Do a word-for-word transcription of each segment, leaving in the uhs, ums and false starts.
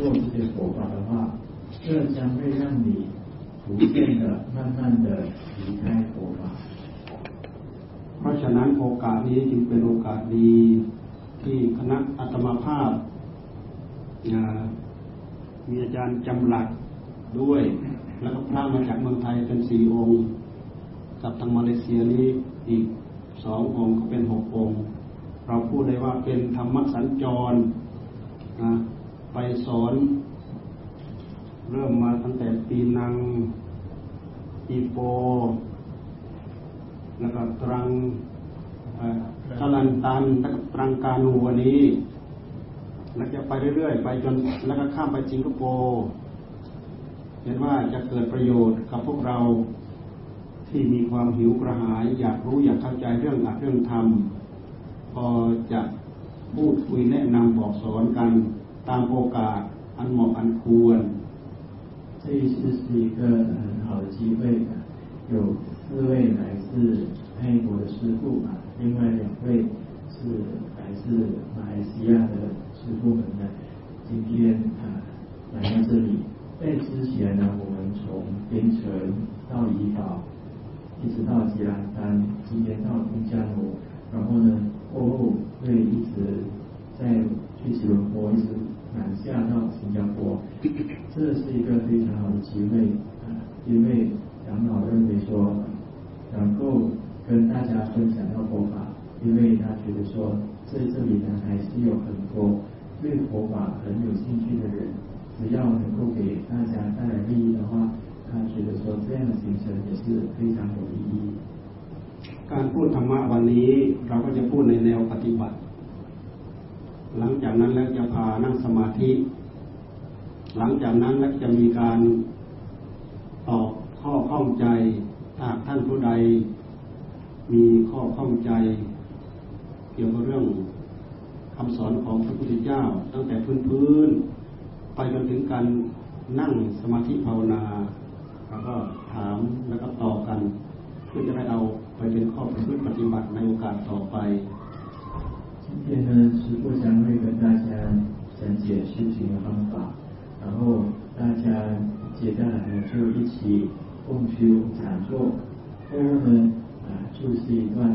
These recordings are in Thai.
ช่วงเรียนโผล่ปารมาเพื่อจำไม่นั่นดีถูกเส้นเดินนั่นนั่นเดินถูกได้โผล่มาเพราะฉะนั้นโอกาสนี้จึงเป็นโอกาสดีที่คณะอาตมาภาพมีอาจารย์จำหลักด้วยแล้วก็พระมาจากเมืองไทยเป็นสี่องค์กับทางมาเลเซียนี้อีกสององค์ก็เป็นหกองค์เราพูดได้ว่าเป็นธรรมสัญจรนะไปสอนเริ่มมาตั้งแต่ปีนังอีโปแล้วก็ตรังกาลันตันแล้วก็ตรังกานูวันนี้แล้วจะไปเรื่อยๆไปจนแล้วก็ข้ามไปสิงคโปร์เห็นว่าจะเกิดประโยชน์กับพวกเราที่มีความหิวกระหายอยากรู้อยากเข้าใจเรื่องหลักเรื่องธรรมพอจะพูดคุยแนะนำบอกสอนกันตามโอกาสอันเหมาะอันควร这一次是一个很好的机会有四位来自泰国的师父嘛另外两位是来自马来西亚的师父们呢今天啊来到这里在之前呢我们从槟城到怡保一直到吉兰丹今天到新加坡然后呢过后会一直在去吉隆坡一直南下到新加坡这是一个非常好的机会因为长老认为说能够跟大家分享到佛法因为他觉得说在这里呢还是有很多对佛法很有兴趣的人只要能够给大家带来利益的话他觉得说这样的行程也是非常有意义การพูดธรรมะวันนี้เราก็จะพูดในแนวปฏิบัติหลังจากนั้นแล้วจะพานั่งสมาธิหลังจากนั้นแล้วจะมีการตอบข้อข้องใจหากท่านผู้ใดมีข้อข้องใจเกี่ยวกับเรื่องคำสอนของพระพุทธเจ้าตั้งแต่พื้นๆไปจนถึงการนั่งสมาธิภาวนาแล้วก็ถามแล้วก็ตอบกันเพื่อจะได้เอาไปเป็นข้อประพฤติปฏิบัติในโอกาสต่อไป今天呢，师父将会跟大家讲解修行的方法，然后大家接下来呢就一起共修禅坐。最后呢，啊，就是一段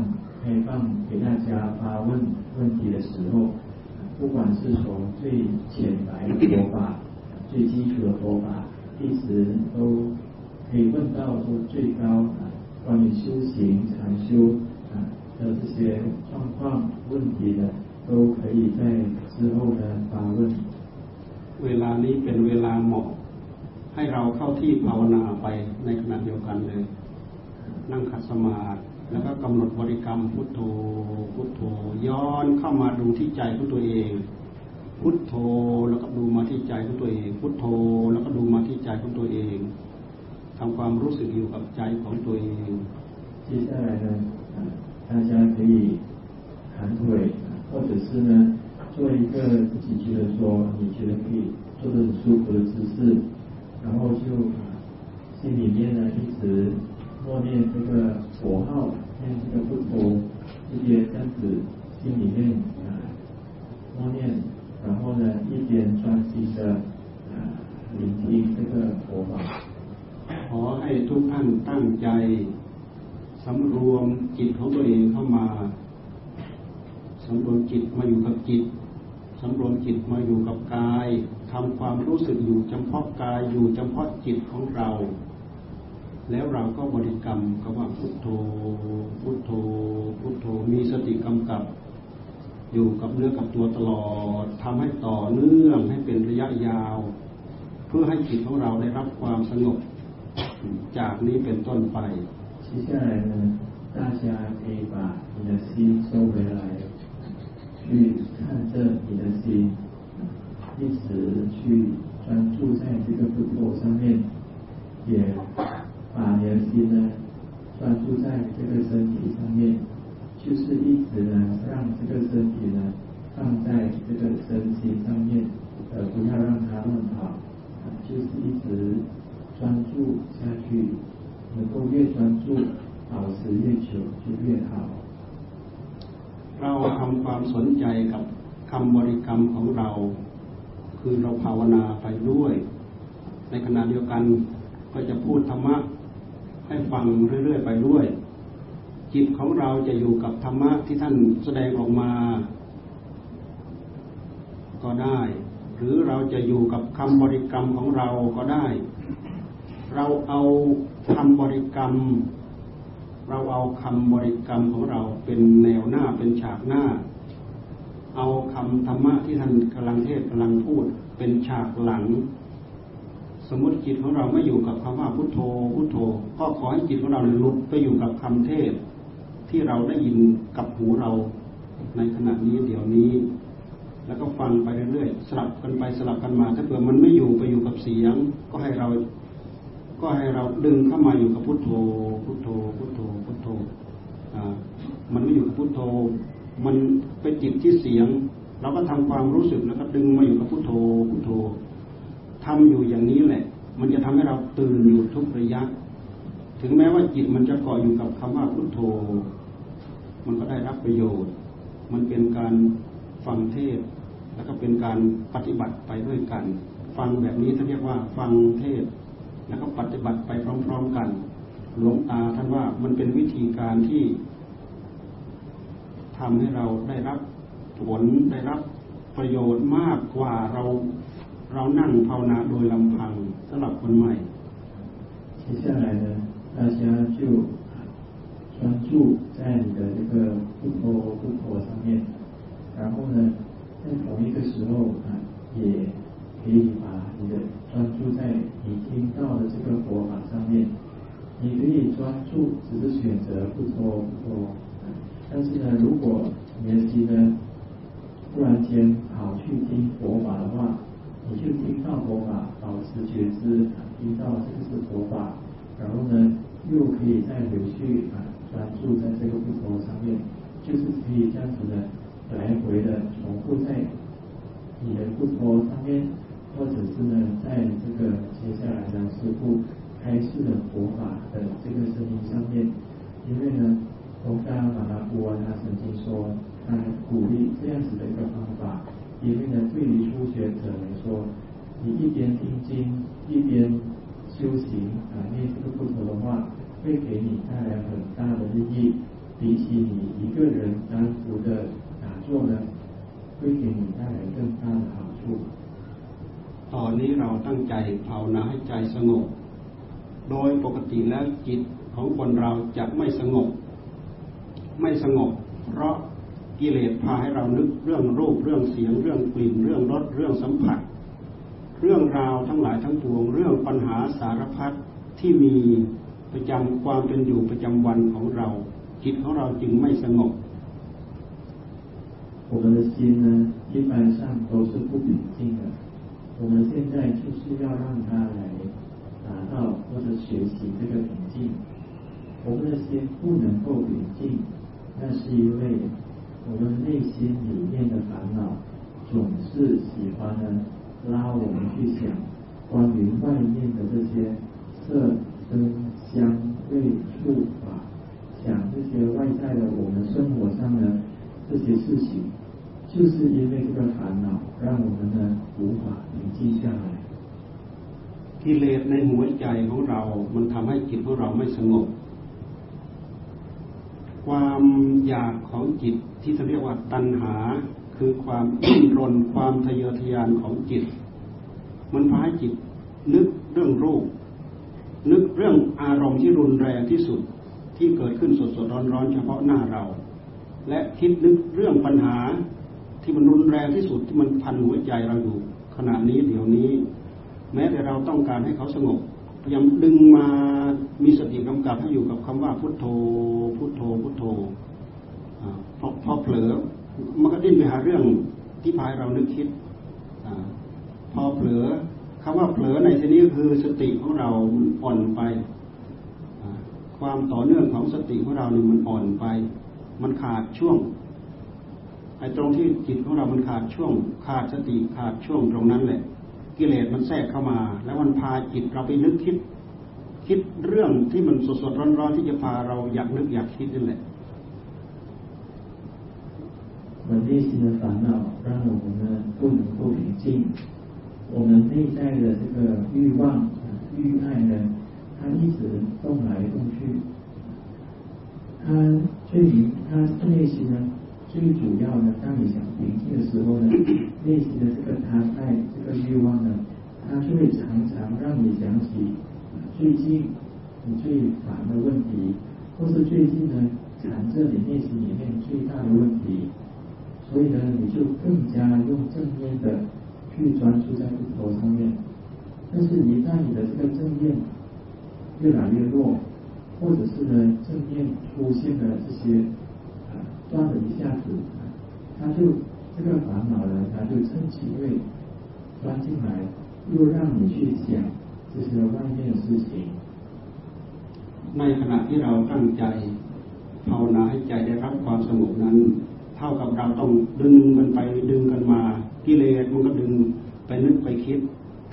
开放给大家发问问题的时候，不管是从最浅白的佛法、最基础的佛法，一直都可以问到说最高啊关于修行禅修啊的这些状况问题的，都可以在之后呢发问。เวลานี้เป็นเวลาเหมาะให้เราเข้าที่ภาวนาไปในขณะเดียวกันเลยนั่งขัดสมาธิแล้วก็กำหนดบริกรรมพุทโธพุทโธย้อนเข้ามาดูที่ใจของตัวเองพุทโธแล้วก็ดูมาที่ใจของตัวเองพุทโธแล้วก็ดูมาที่ใจของตัวเองทำความรู้สึกอยู่กับใจของตัวเอง接下来呢大家可以盘腿或者是呢做一个自己觉得说你觉得可以做得很舒服的姿势然后就心里面呢一直默念这个佛号念这个佛陀一边这样子心里面默念然后呢一边专心的聆听这个佛法ขอให้ทุกท่านตั้งใจสำรวมจิตของตัวเองเข้ามาสำรวมจิตมาอยู่กับจิตสำรวมจิตมาอยู่กับกายทำความรู้สึกอยู่เฉพาะกายอยู่เฉพาะจิตของเราแล้วเราก็บริกรรมคำว่าพุทโธพุทโธพุทโธมีสติกำกับอยู่กับเนื้อกับตัวตลอดทำให้ต่อเนื่องให้เป็นระยะยาวเพื่อให้จิตของเราได้รับความสงบจากนี้เป็นต้นไป接下来呢大家可以把你的心收回来去看着你的心一直去专注在这个步骤上面也把你的心呢专注在这个身体上面就是一直呢让这个身体呢放在这个身心上面而不要让它乱跑就是一直专注下去，能够越专注，保持越久就越好。เราทำความสนใจกับคำบริกรรมของเรา คือเราภาวนาไปด้วยในขณะเดียวกันก็จะพูดธรรมะให้ฟังเรื่อยๆไปด้วยจิตของเราจะอยู่กับธรรมะที่ท่านแสดงออกมาก็ได้หรือเราจะอยู่กับคำบริกรรมของเราก็ได้เราเอาคำบริกรรมเราเอาคำบริกรรมของเราเป็นแนวหน้าเป็นฉากหน้าเอาคำธรรมะที่ท่านกำลังเทศกำลังพูดเป็นฉากหลังสมมติจิตของเราไม่อยู่กับคำว่าพุทโธพุทโธก็ขอให้จิตของเราหลุดไปอยู่กับคำเทศที่เราได้ยินกับหูเราในขณะนี้เดี๋ยวนี้แล้วก็ฟังไปเรื่อยๆสลับกันไปสลับกันมาถ้าเกิดมันไม่อยู่ไปอยู่กับเสียงก็ให้เราก็ให้เราดึงเข้ามาอยู่กับพุทโธพุทโธพุทโธพุทโธอ่ามันไม่อยู่กับพุทโธมันไปจิตที่เสียงเราก็ทำความรู้สึกแล้วก็ดึงมาอยู่กับพุทโธพุทโธทำอยู่อย่างนี้แหละมันจะทำให้เราตื่นอยู่ทุกระยะถึงแม้ว่าจิตมันจะเกาะอยู่กับคำว่าพุทโธมันก็ได้รับประโยชน์มันเป็นการฟังเทศแล้วก็เป็นการปฏิบัติไปด้วยกันฟังแบบนี้ท่านเรียกว่าฟังเทศแล้วก็ปฏิบัติไปพร้อมๆกันหลวงตาท่านว่ามันเป็นวิธีการที่ทำให้เราได้รับผลได้รับประโยชน์มากกว่าเราเรานั่งภาวนาโดยลำพังสำหรับคนใหม่接下来呢大家就专注在你的那个不脱不脱上面然后呢在同一个时候啊也可以把你的专注在你听到的这个佛法上面，你可以专注，只是选择不脱不脱。但是呢，如果你的心呢，突然间跑去听佛法的话，你就听到佛法，保持觉知，听到这个是佛法，然后呢，又可以再回去啊，专注在这个不脱上面，就是可以这样子的来回的重复在你的不脱上面。或者是呢，在这个接下来的师父开示的佛法的这个声音上面，因为呢，从刚刚马拉布安他曾经说，他鼓励这样子的一个方法，因为呢，对于初学者来说，你一边听经一边修行啊，念这个不脱的话，会给你带来很大的利益，比起你一个人单独的打坐呢，会给你带来更大的好处。ตอนนี้เราตั้งใจภาวนาให้ใจสงบโดยปกติแล้วจิตของคนเราจะไม่สงบไม่สงบเพราะกิเลสพาให้เรานึกเรื่องรูปเรื่องเสียงเรื่องกลิ่นเรื่องรสเรื่องสัมผัสเรื่องราวทั้งหลายทั้งปวงเรื่องปัญหาสารพัดที่มีประจำความเป็นอยู่ประจำวันของเราจิตของเราจึงไม่สงบ我们的心呢一般上都是不平静的我们现在就是要让它来达到或者学习这个平静。我们的心不能够平静，那是因为我们内心里面的烦恼总是喜欢呢拉我们去想关于外面的这些色、声、香、味、触、法，想这些外在的我们生活上的这些事情。就是因为这个烦恼，让我们呢无法平静下来。กิเลสในหัวใจของเรามันทำให้จิตของเราไม่สงบความอยากของจิตที่เรียกว่าตัณหาคือความดิ้นรนความทะเยอทะยานของจิตมันพาให้จิตนึกเรื่องรูปนึกเรื่องอารมณ์ที่รุนแรงที่สุดที่เกิดขึ้นสดๆร้อนๆเฉพาะหน้าเราและคิดนึกเรื่องปัญหาที่มันรุนแรงที่สุดที่มันพันหัวใจเราอยู่ขณะนี้เดี๋ยวนี้แม้แต่เราต้องการให้เขาสงบพยายามดึงมามีสติกำกับให้อยู่กับคำว่าพุทโธพุทโธพุทโธพอพอเผลอมันก็ดิ้นไปหาเรื่องที่พายเรานึกคิดพอเผลอคำว่าเผลอในที่นี้คือสติของเรามันอ่อนไปความต่อเนื่องของสติของเราเนี่ยมันอ่อนไปมันขาดช่วงไอ้ตรงที่จิตของเรามันขาดช่วงขาดสติขาดช่วงตรงนั้นแหละกิเลสมันแทรกเข้ามาแล้วมันพาจิตเราไปนึกคิดคิดเรื่องที่มันสดๆร้อนๆที่จะพาเราอยากนึกอยากคิดนั่นแหละ我们内心的烦恼让我们呢不能够平静，我们内在的这个欲望、欲爱呢，它一直动来动去。它最明，它内心呢，最主要的，当你想平静的时候呢，内心的这个贪爱、这个欲望呢，它就会常常让你想起最近你最烦的问题，或是最近呢缠着你内心里面最大的问题。所以呢，你就更加用正念的去专注在念头上面。但是，一旦你的这个正念越来越弱，或者是呢正念出现了这些啊断了一下子，它就这个烦恼呢，它就趁机会钻进来，又让你去想这些外面的事情。ในขณะที่เราตั้งใจภาวนาให้ใจได้รับความสงบนั้นเท่ากับเราต้องดึงมันไปดึงกันมากิเลสมันก็ดึงไปนึกไปคิด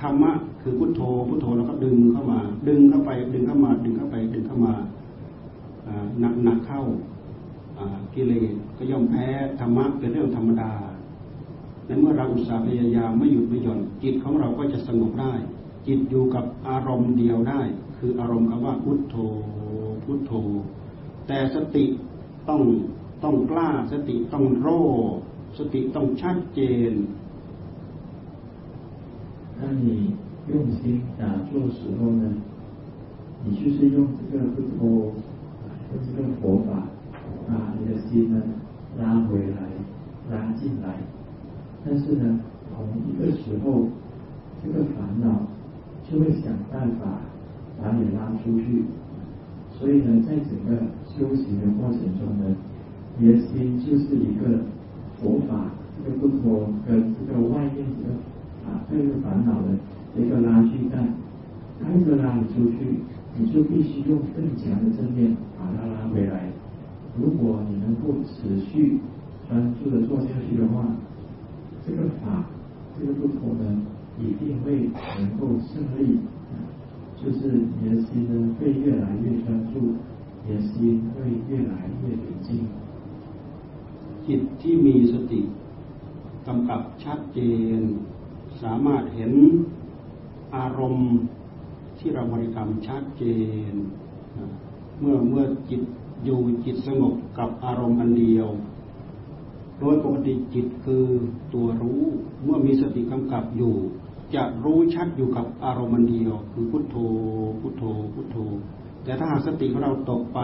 ธรรมะคือพุทโธพุทโธแล้วก็ดึงเข้ามาดึงเข้าไปดึงเข้ามาดึงเข้าไปดึงเข้ามาหนักหนักเข้ากิเลสก็ย่อมแพ้ธรรมะเป็นเรื่องธรรมดาและเมื่อเราอุตส่าห์พยายามไม่หยุดไม่หย่อนจิตของเราก็จะสงบได้จิตอยู่กับอารมณ์เดียวได้คืออารมณ์คำว่าพุทโธพุทโธแต่สติต้องต้องกล้าสติต้องโร่สติต้องชัดเจน当你用心打坐时候呢，你就是用这个不脱，用这个佛法把你的心呢拉回来、拉进来。但是呢，同一个时候，这个烦恼就会想办法把你拉出去。所以呢，在整个修行的过程中呢，你的心就是一个佛法，这个不脱跟这个外面这个啊这个烦恼的一个拉锯战，它一个拉你出去，你就必须用更强的正念把它拉回来。如果你能够持续专注的做下去的话，这个法这个不脱呢，一定会能够胜利。就是你的心呢会越来越专注，你的心会越来越平静。จิตที่มีสติกำกับชัดเจนสามารถเห็นอารมณ์ที่เราบริกรรมชัดเจนเมื่อเมื่อจิตอยู่จิตสงบกับอารมณ์อันเดียวโดยปกติจิตคือตัวรู้เมื่อมีสติกำกับอยู่จะรู้ชัดอยู่กับอารมณ์อันเดียวคือพุทโธพุทโธพุทโธแต่ถ้าหากสติของเราตกไป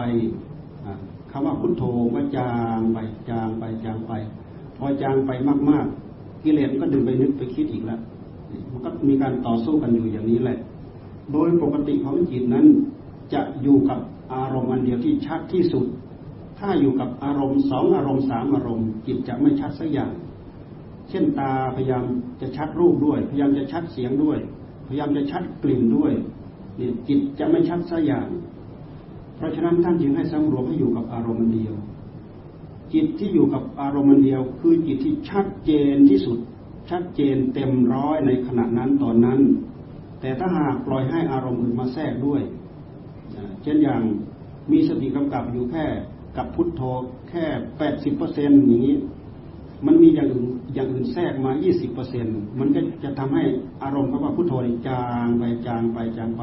คำว่าพุทโธก็จางไปจางไปจางไปพอจางไปมากๆกิเลสก็ดึงไปนึกไปคิดอีกแล้วมันก็มีการต่อสู้กันอยู่อย่างนี้แหละโดยปกติของจิตนั้นจะอยู่กับอารมณ์อันเดียวที่ชัดที่สุดถ้าอยู่กับอารมณ์สองอารมณ์สามอารมณ์จิตจะไม่ชัดสักอย่างเช่นตาพยายามจะชัดรูปด้วยพยายามจะชัดเสียงด้วยพยายามจะชัดกลิ่นด้วยนี่จิตจะไม่ชัดสักอย่างเพราะฉะนั้นท่านจึงให้สำรวมให้อยู่กับอารมณ์เดียวจิตที่อยู่กับอารมณ์เดียวคือจิตที่ชัดเจนที่สุดชัดเจนเต็มร้อยในขณะนั้นตอนนั้นแต่ถ้าหากปล่อยให้อารมณ์อื่นมาแทรกด้วยเช่นอย่างมีสติกำกับอยู่แค่กับพุทโธแค่ แปดสิบเปอร์เซ็นต์ อย่างนี้มันมีอย่างอื่นอย่างอื่นแทรกมา ยี่สิบเปอร์เซ็นต์ มันก็จะทำให้อารมณ์คำว่าพุทโธจางไปจางไปจางไป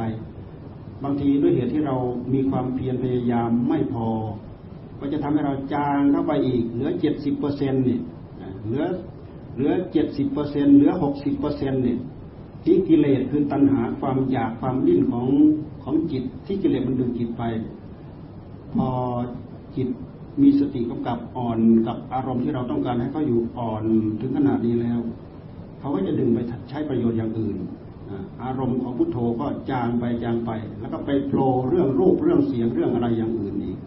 บางทีด้วยเหตุที่เรามีความเพียรพยายามไม่พอก็จะทำให้เราจางเข้าไปอีกเหลือ เจ็ดสิบเปอร์เซ็นต์ เนี่ยเหลือเหลือ เจ็ดสิบเปอร์เซ็นต์ เหลือ หกสิบเปอร์เซ็นต์ เนี่ยที่กิเลสคือตัณหาความอยากความดิ้นของของจิตที่กิเลสมันดึงจิตไปพอจิตมีสติกำกับอ่อนกับอารมณ์ที่เราต้องการให้เขาอยู่อ่อนถึงขนาดนี้แล้วเขาก็จะดึงไปใช้ประโยชน์อย่างอื่นอารมณ์ของพุทโธก็จางไปจางไปแล้วก็ไปโผล่เรื่องรูปเรื่องเสียงเรื่องอะไรอย่างอื่นอีก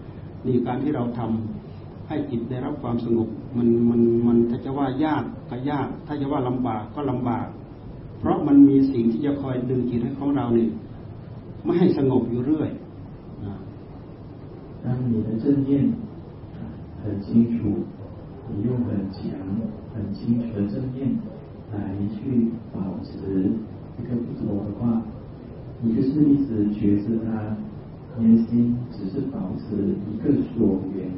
นี่การที่เราทำให้จิตได้รับความสงบมันมันมันถ้าจะว่ายากก็ยากถ้าจะว่าลำบากก็ลำบากเพราะมันมีสิ่งที่จะคอยดึงจิตให้ของเราเนี่ยไม่ให้สงบอยู่เรื่อย当你的正念很清楚，你用很强、很清楚的正念来去保持这个不脱的话，你就是一直觉知它，你的心只是保持一个所缘，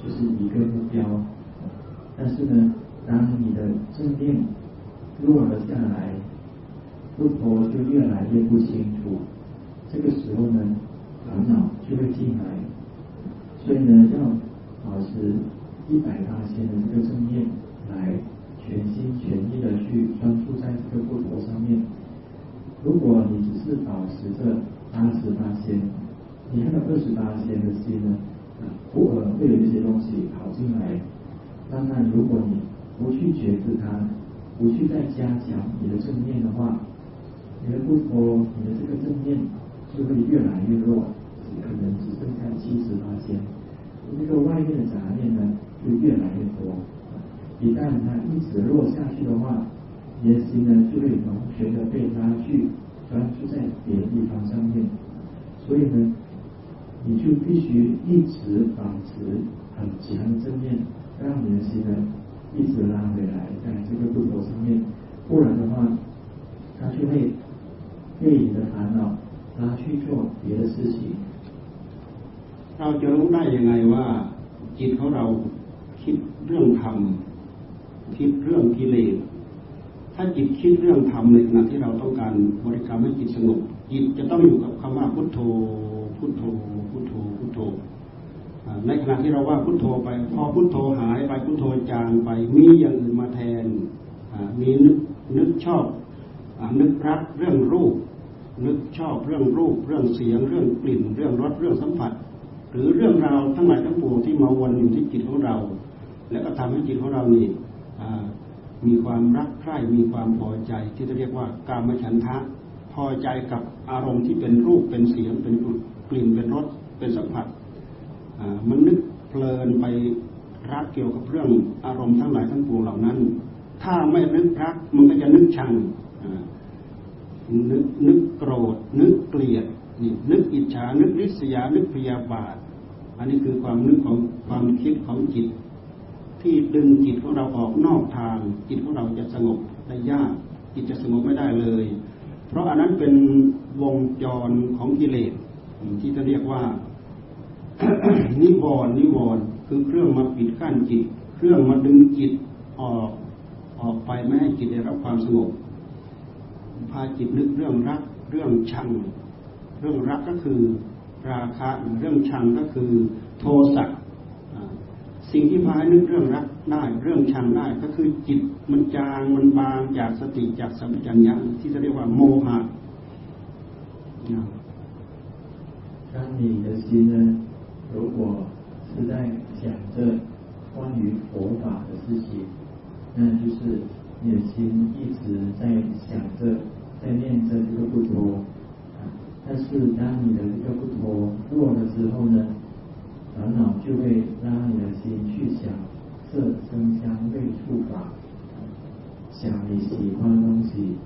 就是一个目标。但是呢，当你的正念弱了下来，佛陀就越来越不清楚。这个时候呢，烦恼就会进来，所以呢，要保持一百八千的这个正念，来全心全意的去专注在这个佛陀上面。如果你只是保持着八十八千，你看到二十八千的心呢，偶尔会有一些东西跑进来。当然，如果你不去觉知它，不去再加强你的正念的话，你的不脱，你的这个正念就会越来越弱，可能只剩下七十八千。这个外面的杂念呢，就越来越多。一旦它一直弱下去的话，你的心呢就会完全的被拉去，专注在别的地方上面。所以呢，你就必须一直保持很强的正念，让你的心呢一直拉回来在这个步骤上面，不然的话，它就会被你的烦恼拉去做别的事情。เราจะรู้ได้ยังไงว่าจิตของเราคิดเรื่องธรรมคิดเรื่องกิเลสถ้าจิตคิดเรื่องธรรมในขณะที่เราต้องการบริกรรมให้จิตสงบจิตจะต้องอยู่กับคำว่าพุทโธพุทโธพุทโธพุทโธในขณะที่เราว่าพุทโธไปพอพุทโธหายไปพุทโธจางไปมีอย่างอื่นมาแทนมีนึกนึกชอบนึกรักเรื่องรูปนึกชอบเรื่องรูปเรื่องเสียงเรื่องกลิ่นเรื่องรสเรื่องสัมผัสหรือเรื่องราวทั้งหลายทั้งปวงที่มาวนอยู่ที่จิตของเราแล้วก็ทำให้จิตของเรานี่มีความรักใคร่มีความพอใจที่เรียกว่ากามฉันทะพอใจกับอารมณ์ที่เป็นรูปเป็นเสียงเป็นกลิ่นเป็นรสเป็นสัมผัสมันนึกเพลินไปรักเกี่ยวกับเรื่องอารมณ์ทั้งหลายทั้งปวงเหล่านั้นถ้าไม่นึกรักมันก็จะนึกชังนึกนึกโกรธนึกเกลียดนี่นึกอิจฉานึกริษยานึกพยาบาทอันนี้คือความนึกของความคิดของจิตที่ดึงจิตของเราออกนอกทางจิตของเราจะสงบได้ยากจิตจะสงบไม่ได้เลยเพราะอันนั้นเป็นวงจรของกิเลสที่จะเรียกว่า นิวรณ์นิวรณ์คือเครื่องมาปิดกั้นจิตเครื่องมาดึงจิตออกออกไปไม่ให้จิตได้รับความสงบพาจิตนึกเรื่องรักเรื่องชังเรื่องรักก็คือราคะเรื่องชังก็คือโทสะสิ่งที่พาให้นึกเรื่องรักได้เรื่องชังได้ก็คือจิตมันจางมันบางจากสติจากสัมปชัญญะที่จะเรียกว่าโมหะ当你的心呢如果是在想着关于佛法的事情那就是你的心一直在想着在念着这个不脱但是当你的这个不脱弱了之后呢烦恼就会让你的心去想色声香味触法想你喜欢的东西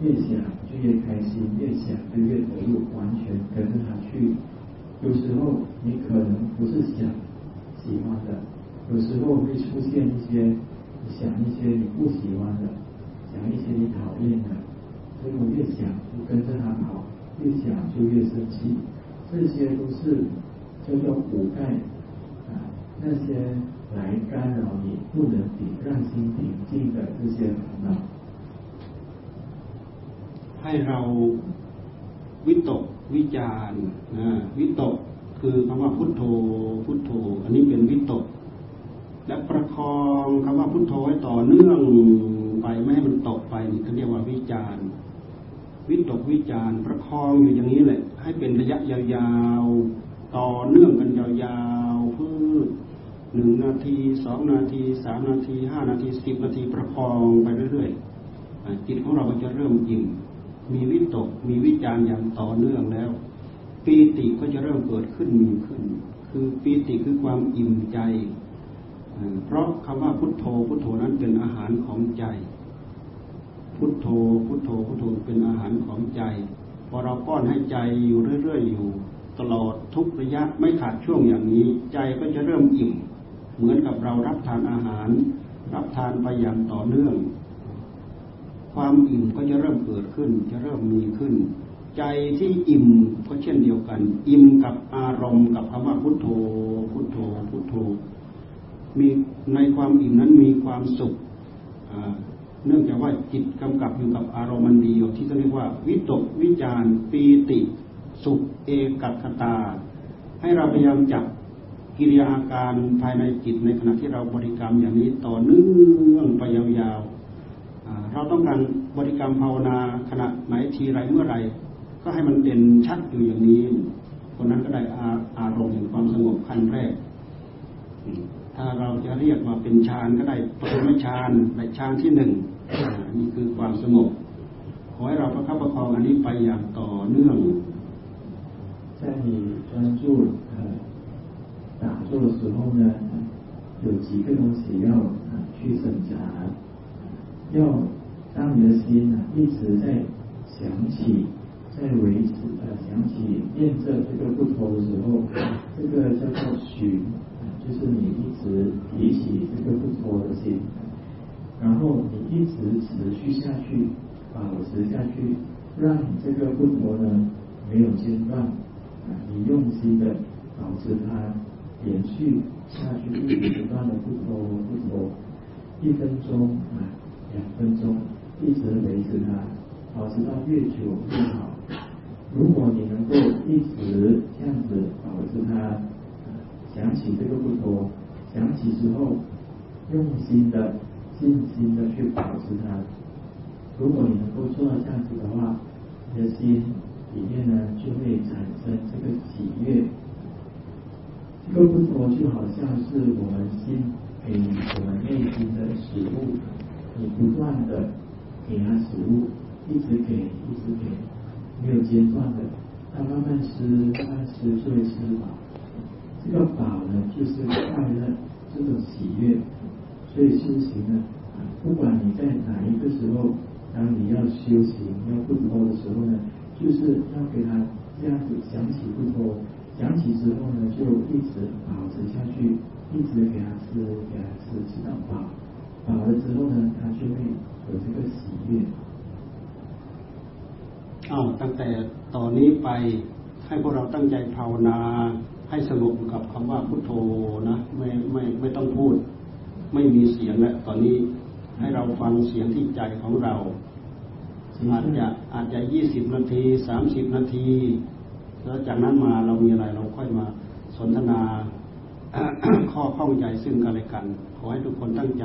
越想就越开心越想就越投入完全跟着它去有时候你可能不是想喜欢的有时候会出现一些你想一些你不喜欢的想一些你讨厌的所以我越想就跟着它跑越想就越生气这些都是叫做苦盖啊，那些来干扰你不能让心平静的这些烦恼ให้เราวิตกวิจารณ์นะวิตกคือคำว่าพุทโธพุทโธอันนี้เป็นวิตกและประคองคำว่าพุทโธให้ต่อเนื่องไปไม่ให้มันตกไปนี่เขาเรียกว่าวิจารณ์วิตกวิจารณ์ประคองอยู่อย่างนี้แหละให้เป็นระยะยาวๆต่อเนื่องกันยาวๆพืชหนึ่งนาทีสองนาทีสามนาทีห้านาทีสิบนาทีประคองไปเรื่อยๆจิตของเราก็จะเริ่มอิ่มมีวิตกมีวิจารณ์อย่างต่อเนื่องแล้วปีติก็จะเริ่มเกิดขึ้นมีขึ้นคือปีติคือความอิ่มใจเพราะคำว่าพุทโธพุทโธนั้นเป็นอาหารของใจพุทโธพุทโธพุทโธเป็นอาหารของใจพอเราป้อนให้ใจอยู่เรื่อยๆอยู่ตลอดทุกระยะไม่ขาดช่วงอย่างนี้ใจก็จะเริ่มอิ่มเหมือนกับเรารับทานอาหารรับทานไปอย่างต่อเนื่องความอิ่มก็จะเริ่มเกิดขึ้นจะเริ่มมีขึ้นใจที่อิ่มก็เช่นเดียวกันอิ่มกับอารมณ์กับคำว่าพุทโธพุทโธพุทโธมีในความอิ่มนั้นมีความสุข เนื่องจากว่าจิตกำกับอยู่กับอารมณ์เดียวที่จะเรียกว่าวิตกวิจารปีติสุขเอกคตาให้เราพยายามจับกิริยาอาการภายในจิตในขณะที่เราบริกรรมอย่างนี้ต่อเนื่องไปยาวๆเราต้องการบริกรรมภาวนาขณะไหนทีไรเมื่อไรก็ให้มันเด่นชัดอยู่อย่างนี้คนนั้นก็ได้อารมณ์แห่งความสงบขั้นแรกถ้าเราจะเรียกว่าเป็นฌานก็ได้ปฐมฌานในฌานที่หนึ่งนี่คือความสงบขอให้เราประคับประคองอันนี้ไปอย่างต่อเนื่อง在你专注呃打坐的时候呢，有几个东西要啊去审查，要让你的心啊一直在想起，在维持呃想起念着这个不脱的时候，这个叫做寻，就是你一直提起这个不脱的心，然后你一直持续下去，保持下去，让你这个不脱呢没有间断。你用心的保持它连续下去，一直不断的不脱不脱，一分钟啊，两分钟，一直维持它，保持到越久越好。如果你能够一直这样子保持它，想起这个不脱，想起之后，用心的、尽心的去保持它。如果你能够做到这样子的话，你的心。里面呢就会产生这个喜悦，这个不脱就好像是我们心给我们内心的食物，你不断的给它食物，一直给一直给，没有间断的，它慢慢吃慢慢吃就会吃饱，这个饱呢就是快乐这种喜悦，所以修行呢，不管你在哪一个时候，当你要修行要不脱的时候呢。就是要给他这样子想起不脱，想起之后呢，就一直保持下去，一直给他吃，给他吃，吃到饱，饱了之后呢，他就会有这个喜悦。อ้าวตั้งแต่ตอนนี้ไปให้พวกเราตั้งใจภาวนาให้สงบกับคำว่าพุทโธนะไม่ไม่ไม่ต้องพูดไม่มีเสียงแล้วตอนนี้ให้เราฟังเสียงที่ใจของเราอาจจะอาจจะยี่สิบนาทีสามสิบนาทีแล้วจากนั้นมาเรามีอะไรเราค่อยมาสนทนา ข้อข้องใจซึ่งกันและกันขอให้ทุกคนตั้งใจ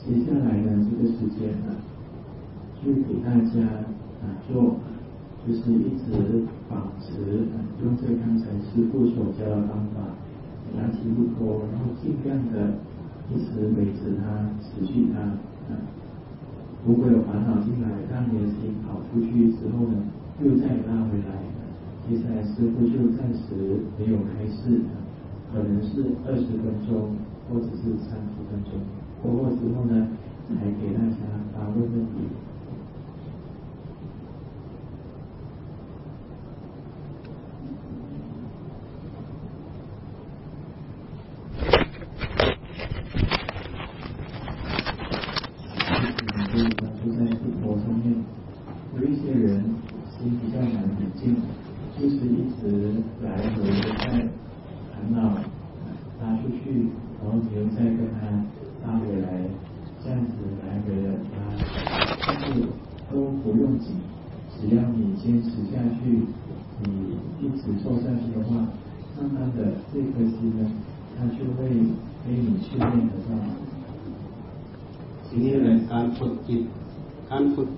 接下来呢这个时间呢就给大家啊做就是一直保持用这刚才师父所教的方法拿起不脱然后尽量的一直维持它持续它如果有烦恼进来，让你的心跑出去之后呢，又再拉回来。接下来师父就暂时没有开示，可能是二十分钟，或者是三十分钟。过后之后呢，才给大家发问问题。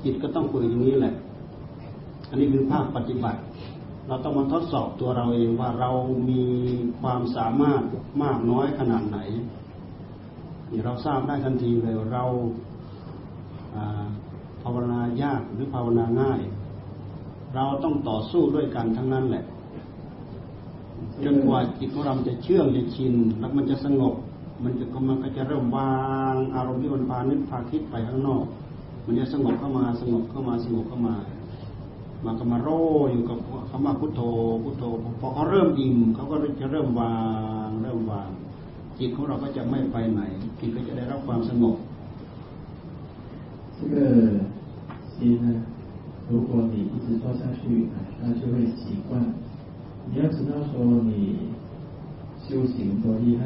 จิตก็ต้องฝึกอย่างนี้แหละอันนี้คือภาคปฏิบัติเราต้องมาทดสอบตัวเราเองว่าเรามีความสามารถมากน้อยขนาดไหนนี่เราทราบได้ทันทีเลยเราภาวนายากหรือภาวนาง่ายเราต้องต่อสู้ด้วยกันทั้งนั้นแหละจนกว่าจิตของเราจะเชื่องจะชินแล้วมันจะสงบมันจะก็มันก็จะเริ่มวางอารมณ์ที่มันพานึกพาคิดไปข้างนอกมันจะสงบเข้ามาสงบเข้ามาสงบเข้ามามันก็มาโรยอยู่กับคำว่าพุทโธพุทโธพอเขาเริ่มอิ่มเขาก็จะเริ่มวางเริ่มวางจิตของเราก็จะไม่ไปไหนจิตก็จะได้รับความสงบ这个心呢，如果你一直做下去，它就会习惯。你要知道说你修行多厉害，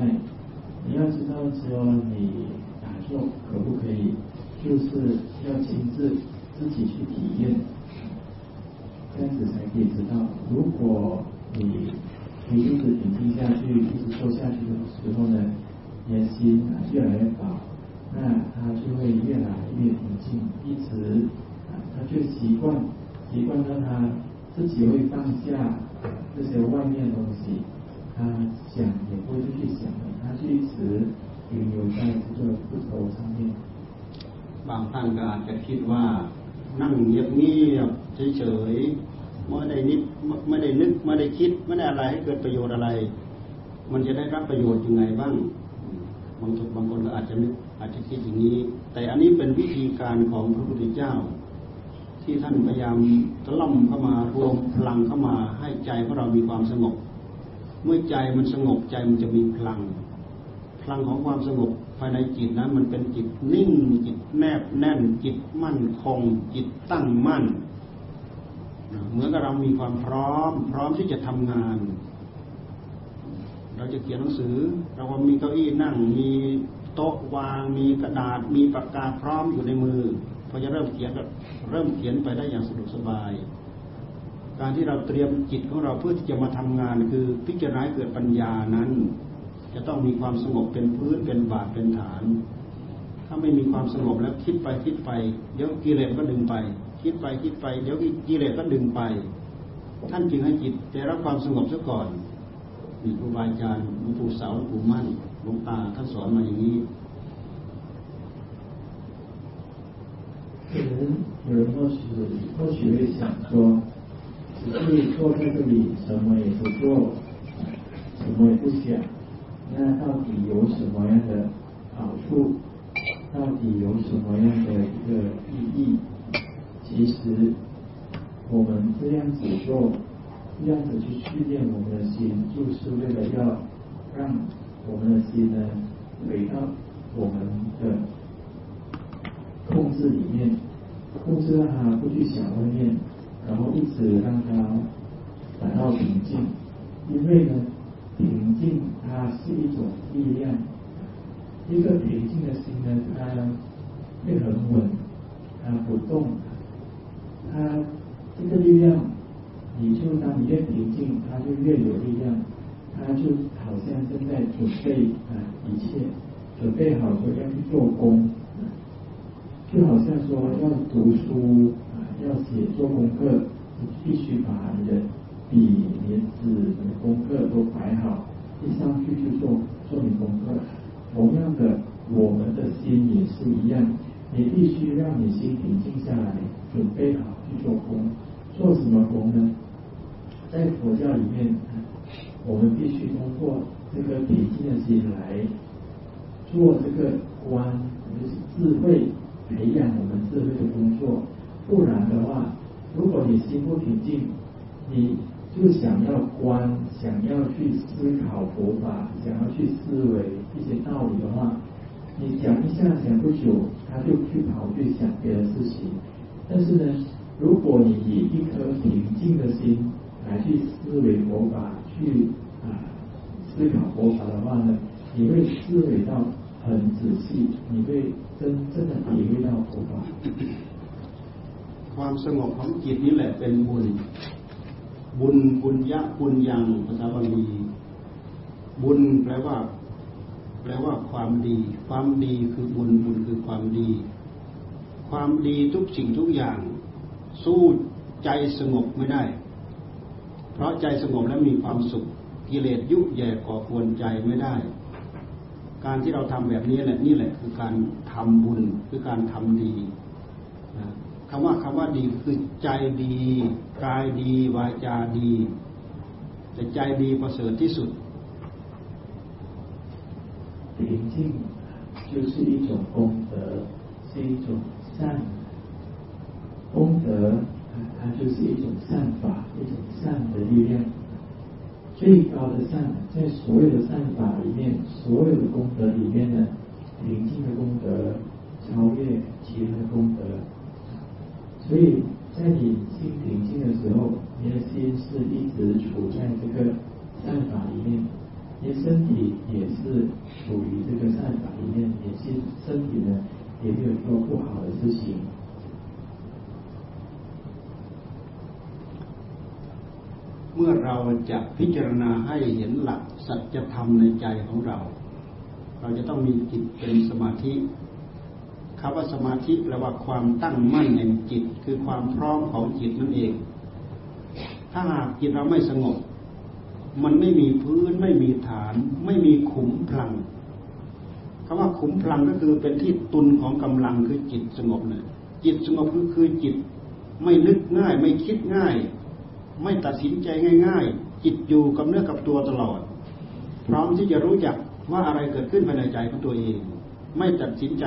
你要知道说你打坐可不可以。就是要亲自自己去体验，这样子才可以知道。如果你你一直平静下去，一直做下去的时候呢，你的心啊越来越饱，那它就会越来越平静，一直啊，它就习惯习惯到它自己会放下这些外面的东西，它想也不会去想了，它就一直停留在这个不愁上面。บางท่านก็อาจจะคิดว่านั่งเงียบเงียบเฉยๆไม่ได้นิดไม่ได้นึกไม่ได้คิดไม่ได้อะไรให้เกิดประโยชน์อะไรมันจะได้รับประโยชน์ยังไงบ้างบางทุกบางคนก็อาจจะนึกอาจจะคิดอย่างนี้แต่อันนี้เป็นวิธีการของพระพุทธเจ้าที่ท่านพยายามกล่อมเข้ามารวมพลังเข้ามาให้ใจของเรามีความสงบเมื่อใจมันสงบใจมันจะมีพลังพลังของความสงบภายในจิตนั้นมันเป็นจิตนิ่งจิตแนบแน่นจิตมั่นคงจิตตั้งมั่นเหมือนกับเรามีความพร้อมพร้อมที่จะทำงานเราจะเขียนหนังสือเราก็มีเก้าอี้นั่งมีโต๊ะวางมีกระดาษมีปากกาพร้อมอยู่ในมือพอจะเริ่มเขียนก็เริ่มเขียนไปได้อย่างสะดวกสบายการที่เราเตรียมจิตของเราเพื่อที่จะมาทำงานคือพิจารณาเกิดปัญญานั้นจะต้องมีความสงบเป็นพื้นเป็นบาทเป็นฐานถ้าไม่มีความสงบแล้วคิดไปคิดไปเดี๋ยวกิเลสก็ดึงไปคิดไปคิดไปเดี๋ยวกิเลสก็ดึงไปท่านจึงให้จิตได้รับความสงบซะก่อนมีครูบาอาจารย์หลวงปู่เสาหลวงปู่มั่นหลวงตาท่านสอนมาอย่างนี้有人或许或许会想说只是坐在这里什么也不做什么也不想那到底有什么样的好处？到底有什么样的一个意义？其实，我们这样子做，这样子去训练我们的心，就是为了要让我们的心呢回到我们的控制里面，控制让它不去想外面，然后一直让它达到平静，因为呢。平静，它是一种力量。一个平静的心呢，它会很稳，它不动。它这个力量，你就当你越平静，它就越有力量。它就好像正在准备啊一切，准备好说要去做工，就好像说要读书啊，要写做功课，你必须把你的。笔、莲子、功课都摆好，一上去就做做你功课。同样的，我们的心也是一样，你必须让你心平静下来，准备好去做功。做什么功呢？在佛教里面，我们必须通过这个平静的心来做这个观，就是智慧，培养我们智慧的工作。不然的话，如果你心不平静，你就想要观，想要去思考佛法，想要去思维一些道理的话，你想一下想不久，他就去跑去想别的事情。但是呢，如果你以一颗平静的心来去思维佛法，去啊思考佛法的话呢，你会思维到很仔细，你会真正的体会到佛法。ความสงบของจิตนี่แหละเป็นบุญบุญบุญยะบุญยังภาษาบาลีบุญแปลว่าแปลว่าความดีความดีคือบุญบุญคือความดีความดีทุกสิ่งทุกอย่างสู้ใจสงบไม่ได้เพราะใจสงบแล้วมีความสุขกิเลสยุแย่ก่อกวนใจไม่ได้การที่เราทำแบบนี้แหละนี่แหละคือการทำบุญคือการทำดีคำว่าคำว่าดีคือใจดีกายดีวาจาดีแต่ใจดีประเสริฐที่สุด平静就是一种功德是一种善功德它就是一种善法一种善的力量最高的善在所有的善法里面所有的功德里面呢平静的功德超越其他的功德所以在你心平静的时候，你的心是一直处在这个善法里面，你的身体也是处于这个善法里面，你的身体呢也没有做不好的事情。เมื่อเราจะพิจารณาให้เห็นหลักสัจธรรมในใจของเราเราจะต้องมีจิตเป็นสมาธิคำว่าสมาธิแปลว่าความตั้งมั่นในจิตคือความพร้อมของจิตนั่นเองถ้าหากจิตเราไม่สงบมันไม่มีพื้นไม่มีฐานไม่มีขุมพลังคำว่าขุมพลังก็คือเป็นที่ตุนของกำลังคือจิตสงบเนี่ยจิตสงบก็คือจิตไม่นึกง่ายไม่คิดง่ายไม่ตัดสินใจง่ายๆจิตอยู่กับเนื้อกับตัวตลอดพร้อมที่จะรู้จักว่าอะไรเกิดขึ้นภายในใจของตัวเองไม่ตัดสินใจ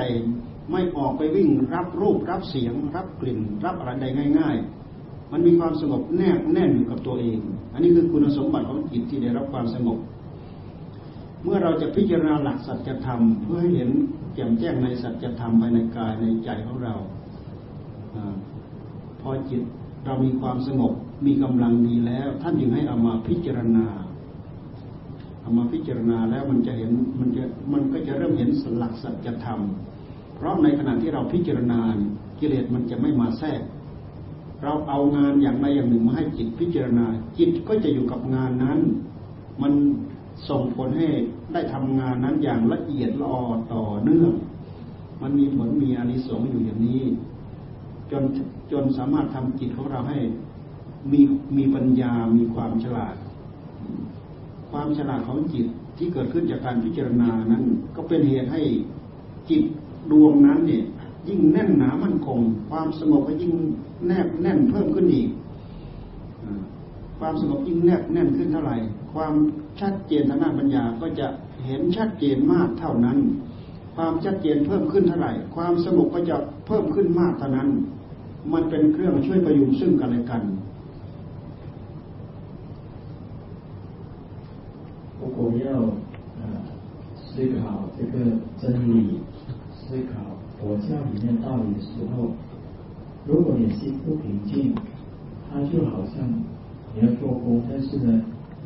ไม่ออกไปวิ่งรับรูปรับเสียงรับกลิ่นรับอะไรใดง่ายๆมันมีความสงบแนบแน่นอยู่กับตัวเองอันนี้คือคุณสมบัติของจิตที่ได้รับความสงบเมื่อเราจะพิจารณาหลักสัจธรรมเพื่อให้เห็นแจ่มแจ้งในสัจธรรมภายในกายในใจของเราพอจิตเรามีความสงบมีกำลังดีแล้วท่านจึงให้เอามาพิจารณาเอามาพิจารณาแล้วมันจะเห็นมันจะมันก็จะเริ่มเห็นหลักสัจธรรมเพราะในขณะที่เราพิจารณากิเลสมันจะไม่มาแทรกเราเอางานอย่างใดอย่างหนึ่งมาให้จิตพิจารณาจิตก็จะอยู่กับงานนั้นมันส่งผลให้ได้ทำงานนั้นอย่างละเอียดละออต่อเนื่องมันมีผลมีอานิสงส์อยู่อย่างนี้จนจนสามารถทำจิตของเราให้มีมีปัญญามีความฉลาดความฉลาดของจิตที่เกิดขึ้นจากการพิจารณานั้นก็เป็นเหตุให้จิตดวงนั้นเนี่ยยิ่งแน่นหนามั่นคงความสงบก็ยิ่งแนบแน่นเพิ่มขึ้นอีกความสงบยิ่งแนบแน่นขึ้นเท่าไหร่ความชัดเจนทางด้านปัญญาก็จะเห็นชัดเจนมากเท่านั้นความชัดเจนเพิ่มขึ้นเท่าไหร่ความสงบก็จะเพิ่มขึ้นมากเท่านั้นมันเป็นเครื่องช่วยประยุกต์ซึ่งกันและกัน如果要呃思考这个真理，思考佛教里面道理的时候，如果你心不平静，它就好像你要做工，但是呢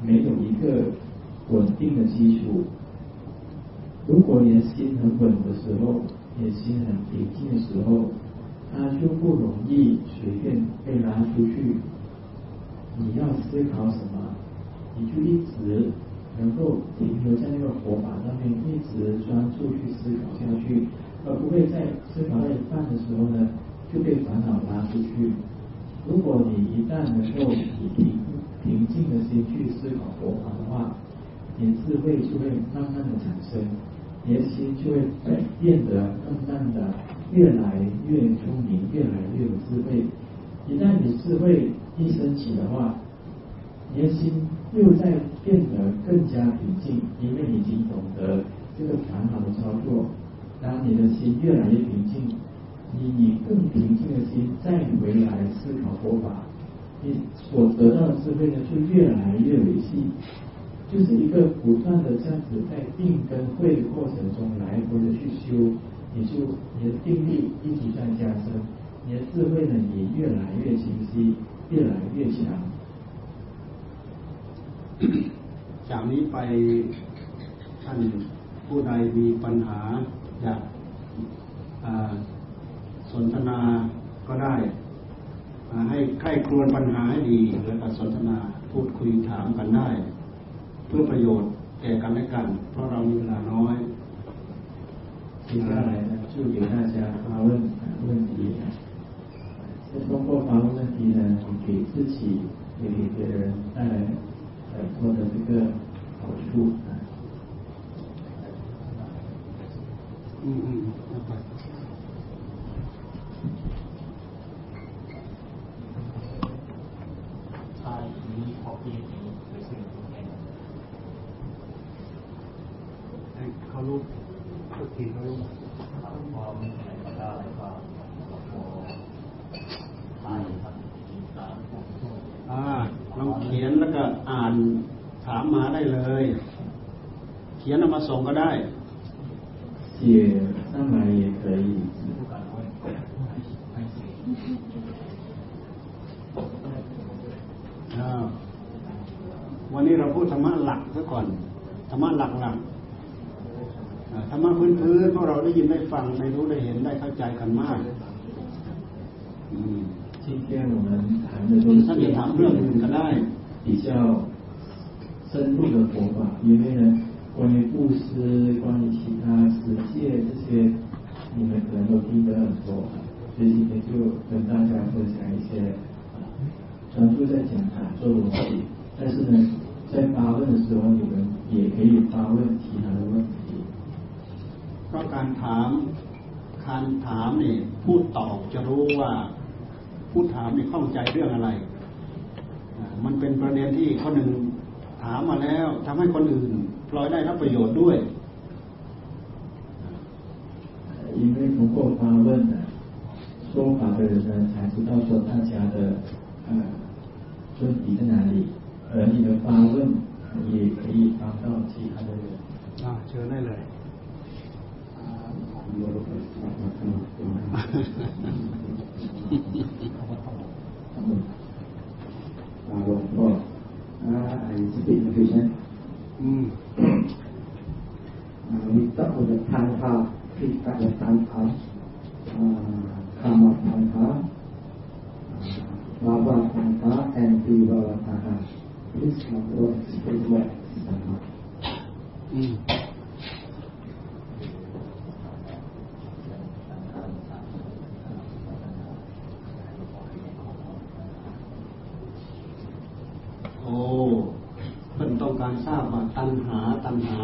没有一个稳定的基础。如果你的心很稳的时候，你的心很平静的时候，它就不容易随便被拉出去。你要思考什么，你就一直。能够停留在那个佛法上面，一直专注去思考下去，而不会在思考到一半的时候呢，就被烦恼拉出去。如果你一旦能够以平平静的心去思考佛法的话，你智慧就会慢慢的产生，你的心就会变得慢慢的越来越聪明，越来越有智慧。一旦你智慧一升起的话，你的心又在变得更加平静，因为你已经懂得这个烦恼的操作。当你的心越来越平静，你以更平静的心再回来思考佛法，你所得到的智慧呢，就越来越维系，就是一个不断的这样子在定跟慧过程中来回的去修，你就你的定力一直在加深，你的智慧呢也越来越清晰，越来越强。จากนี้ไปท่านผู้ใดมีปัญหาอยากสนทนาก็ได้ให้ใคร่ครวญปัญหาให้ดีแล้วก็สนทนาพูดคุยถามกันได้เพื่อประโยชน์แก่กันและกันเพราะเรามีเวลาน้อยที่จะอะไรนะช่วยเหลือท่านอาจารย์พาเรื่องเรื่องดีนะจะต้องพูดพาเรื่องดีนะ给自己也给别人带来获得这个好处。嗯嗯，好吧。他以好业绩为生活的。哎，เขารู้ทุกทีเขารู้ความอะไรก็ได้ก็พอตายครับตามของทุกอ่าลองเขียนแล้วก็อ่านถามมาได้เลยเขียนเอามาส่งก็ได้เขียนข้างในเคยวันนี้เราพูดธรรมะหลักซะก่อนธรรมะหลักๆธ รมะพื้นๆพวกเราได้ยินได้ฟังได้รู้ได้เห็นได้เข้าใจกันมากที่เที่ยวนั้นท่านจะถามเรื่องอื่นก็ได้比较深入的佛法，因为呢，关于布施、关于其他持戒这些，你们可能都听得很多，所以今天就跟大家分享一些专注在讲打坐的问题。但是呢，在发问的时候，你们也可以发问其他的问题。เพราะการถามการถามนี่ผู้ตอบจะรู้ว่าผู้ถามนี่ข้องใจเรื่องอะไรมันเป็นประเด็นที่คนหนึ่งถามมาแล้วทำให้คนอื่นพลอยได้รับประโยชน์ด้วย因为通过发问呢，说法的人呢才知道说大家的呃问题在哪里，而你的发问也可以帮到其他的人。啊，เชิญได้เลย啊，我我啊，还是比较学生。嗯。啊，วิตกอุดทานเขาพิจารณาเขาอ่าคำว่าทานเขาวาว่าทานเขา and be วาว่าทานเขา please come to explain what อืมทราบว่าตัณหาตัณหา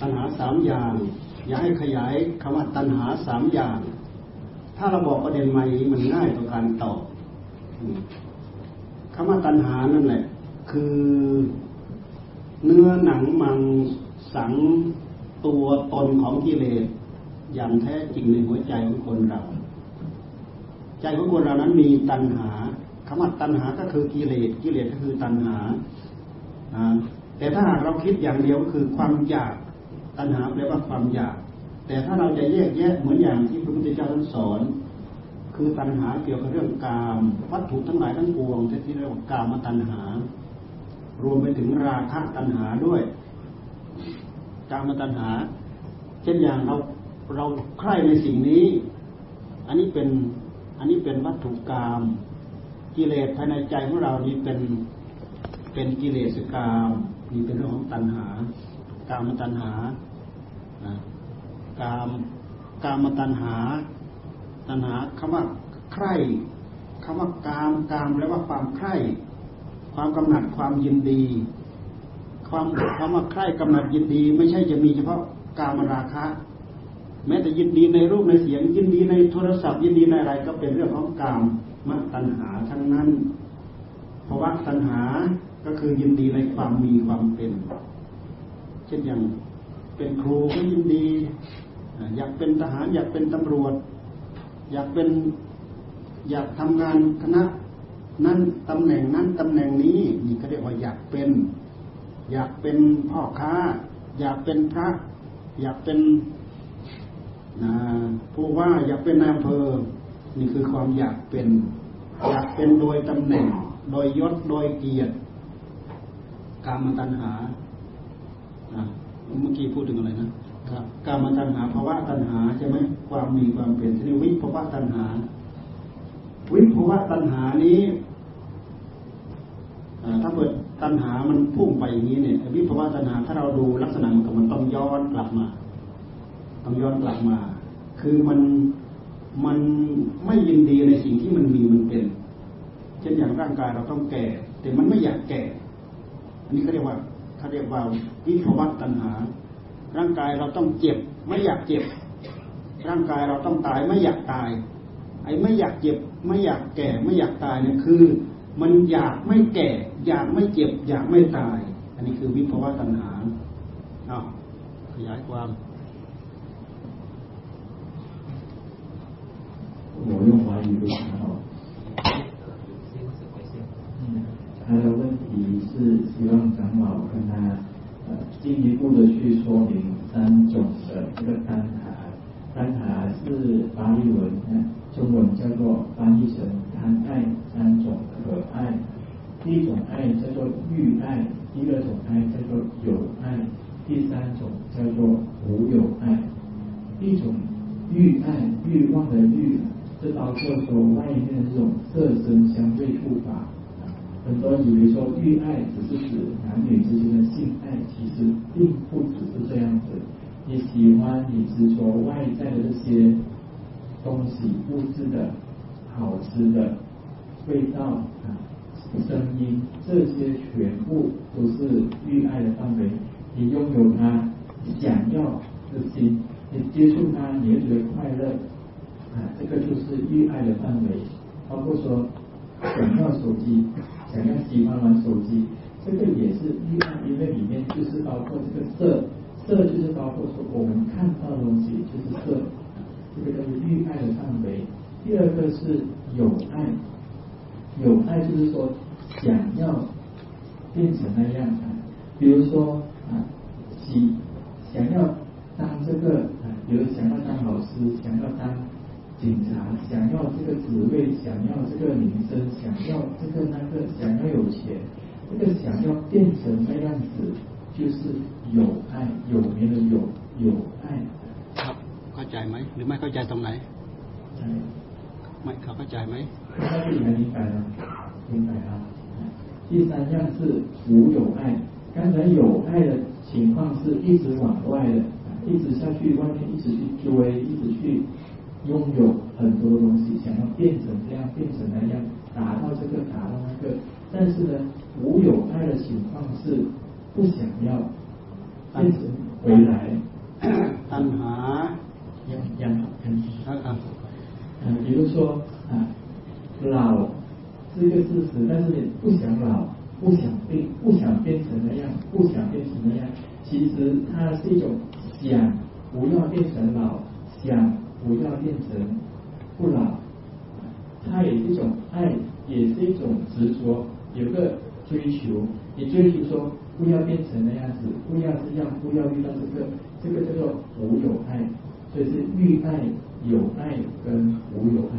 ตัณหาสามอย่างอย่าให้ขยายคำว่าตัณหาสามอย่างถ้าเราบอกประเด็นใหม่มันง่ายต่อการตอบคำว่าตัณหานั่นแหละคือเนื้อหนังมังสังตัวตนของกิเลสอย่างแท้จริงในหัวใจของคนเราใจของคนเรานั้นมีตัณหาคำว่าตัณหาก็คือกิเลสกิเลสก็คือตัณหาแต่ถ้าหากเราคิดอย่างเดียวก็คือความอยากตัณหาแปลว่าความอยากแต่ถ้าเราจะแยกแยะเหมือนอย่างที่พระพุทธเจ้าท่านสอนคือตัณหาเกี่ยวกับเรื่องกามวัตถุทั้งหลายทั้งปวงที่เรียกว่ากามตัณหารวมไปถึงราคะตัณหาด้วยกามตัณหาเช่นอย่างเราเราใคร่ในสิ่งนี้อันนี้เป็นอันนี้เป็นวัตถุกามกิเลสภายในใจของเรานี่เป็นเป็นกิเลสกามนี่เป็นเรื่องของตัณหากามตัณหากามกามตัณหาตัณหาคำว่าใคร่คำว่ากามกามแปลว่าความใคร่ความกำหนัดความยินดีความคำว่าใคร่กำหนัดยินดีไม่ใช่จะมีเฉพาะกามราคะแม้แต่ยินดีในรูปในเสียงยินดีในโทรศัพท์ยินดีในอะไรก็เป็นเรื่องของกามตัณหาทั้งนั้นภาวะตัณหาก็คือยินดีในความมีความเป็นเช่นอย่างเป็นครูก็ยินดีอยากเป็นทหารอยากเป็นตำรวจอยากเป็นอยากทำงานคณะนั้นตำแหน่งนั้นตำแหน่งนี้นี่ก็เรียกว่าอยากเป็นอยากเป็นพ่อค้าอยากเป็นพระอยากเป็นผู้ว่าอยากเป็นนายอำเภอนี่คือความอยากเป็นอยากเป็นโดยตำแหน่งโดยยศโดยเกียรติกามตัณหาเมื่อกี้พูดถึงอะไรนะกามตัณหาภาวะตัณหาใช่ไหมความมีความเปลี่ยนนี่วิภวะตัณหาวิภวะตัณหานี้ถ้าเกิดตัณหามันพุ่งไปอย่างนี้เนี่ยวิภวะตัณหาถ้าเราดูลักษณะมันก็มันต้องย้อนกลับมาต้องย้อนกลับมาคือมันมันไม่ยินดีในสิ่งที่มันมีมันเป็นเช่นอย่างร่างกายเราต้องแก่แต่มันไม่อยากแก่อันนี้เขาเรียกว่าเขาเรียกว่าวิภวตัณหาร่างกายเราต้องเจ็บไม่อยากเจ็บร่างกายเราต้องตายไม่อยากตายไอ้ไม่อยากเจ็บไม่อยากแก่ไม่อยากตายเนี่ยคือมันอยากไม่แก่อยากไม่เจ็บอยากไม่ตายอันนี้คือวิภวตัณหาอ้าวขยายความหนูยังมาอยู่ด้วยครับ他的问题是希望长老跟他呃进一步的去说明三种的这个单塔，单塔是巴利文，中文叫做翻译成贪爱三种可爱，第一种爱叫做欲爱，第二种爱叫做有爱，第三种叫做无射手外面这种色身相对触法，很多人以为说欲爱只是指男女之间的性爱，其实并不只是这样子。你喜欢你执着外在的这些东西，物质的、好吃的、味道啊、声音，这些全部都是欲爱的范围。你拥有它，你想要的心，你接触它，你会觉得快乐啊，这个就是欲爱的范围。包括说想要手机，想要喜欢玩手机，这个也是欲爱，因为里面就是包括这个色，色就是包括说我们看到的东西就是色，这个叫做欲爱的范围。第二个是有爱，有爱就是说想要变成那样啊，比如说啊，喜想要当这个啊，比如想要当老师，想要当警察，想要这个职位，想要这个名声，想要这个那个，想要有钱，这个想要变成那样子，就是有爱，有名的有，有爱。เข้าใจไหมหรือไม่เข้าใจตรงไหนไม่เข้าใจไหมเข้าใจไหม明白了明白了第三样是无有爱，刚才有爱的情况是一直往外的，一直下去外面，一直去追，一直去拥有很多东西，想要变成这样变成那样，达到这个达到那个。但是呢，无有爱的情况是不想要变成回来，ตัณหายังยังยัง嗯，比如说啊，老是一个事实，但是你不想老，不想变，不想变成那样，不想变成那样。其实它是一种想不要变成老，想不要变成不老。它也是一种爱，也是一种执着，有个追求。你追求说不要变成那样子，不要这样，不要遇到这个，这个叫做无有爱，所以是欲爱。有爱跟无有爱，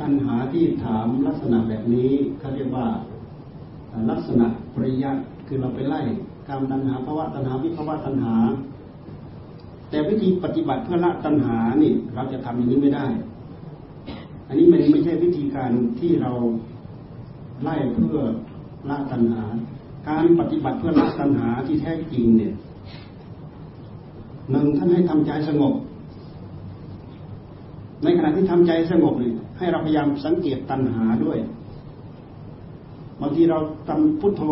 ปัญหาที่ถามลักษณะแบบนี้เขาเรียกว่าลักษณะปริยัติคือเราไปไล่กามตัณหาภวตัณหาวิภวตัณหาแต่วิธีปฏิบัติเพื่อละตัณหานี่เราจะทำอย่างนี้ไม่ได้อันนี้มันไม่ใช่วิธีการที่เราไล่เพื่อละตัณหาการปฏิบัติเพื่อละตัณหาที่แท้จริงเนี่ยหนึ่งท่านให้ทำใจสงบในขณะที่ทำใจสงบเนี่ยให้เราพยายามสังเกตตัณหาด้วยบางทีเราทำพุทโธ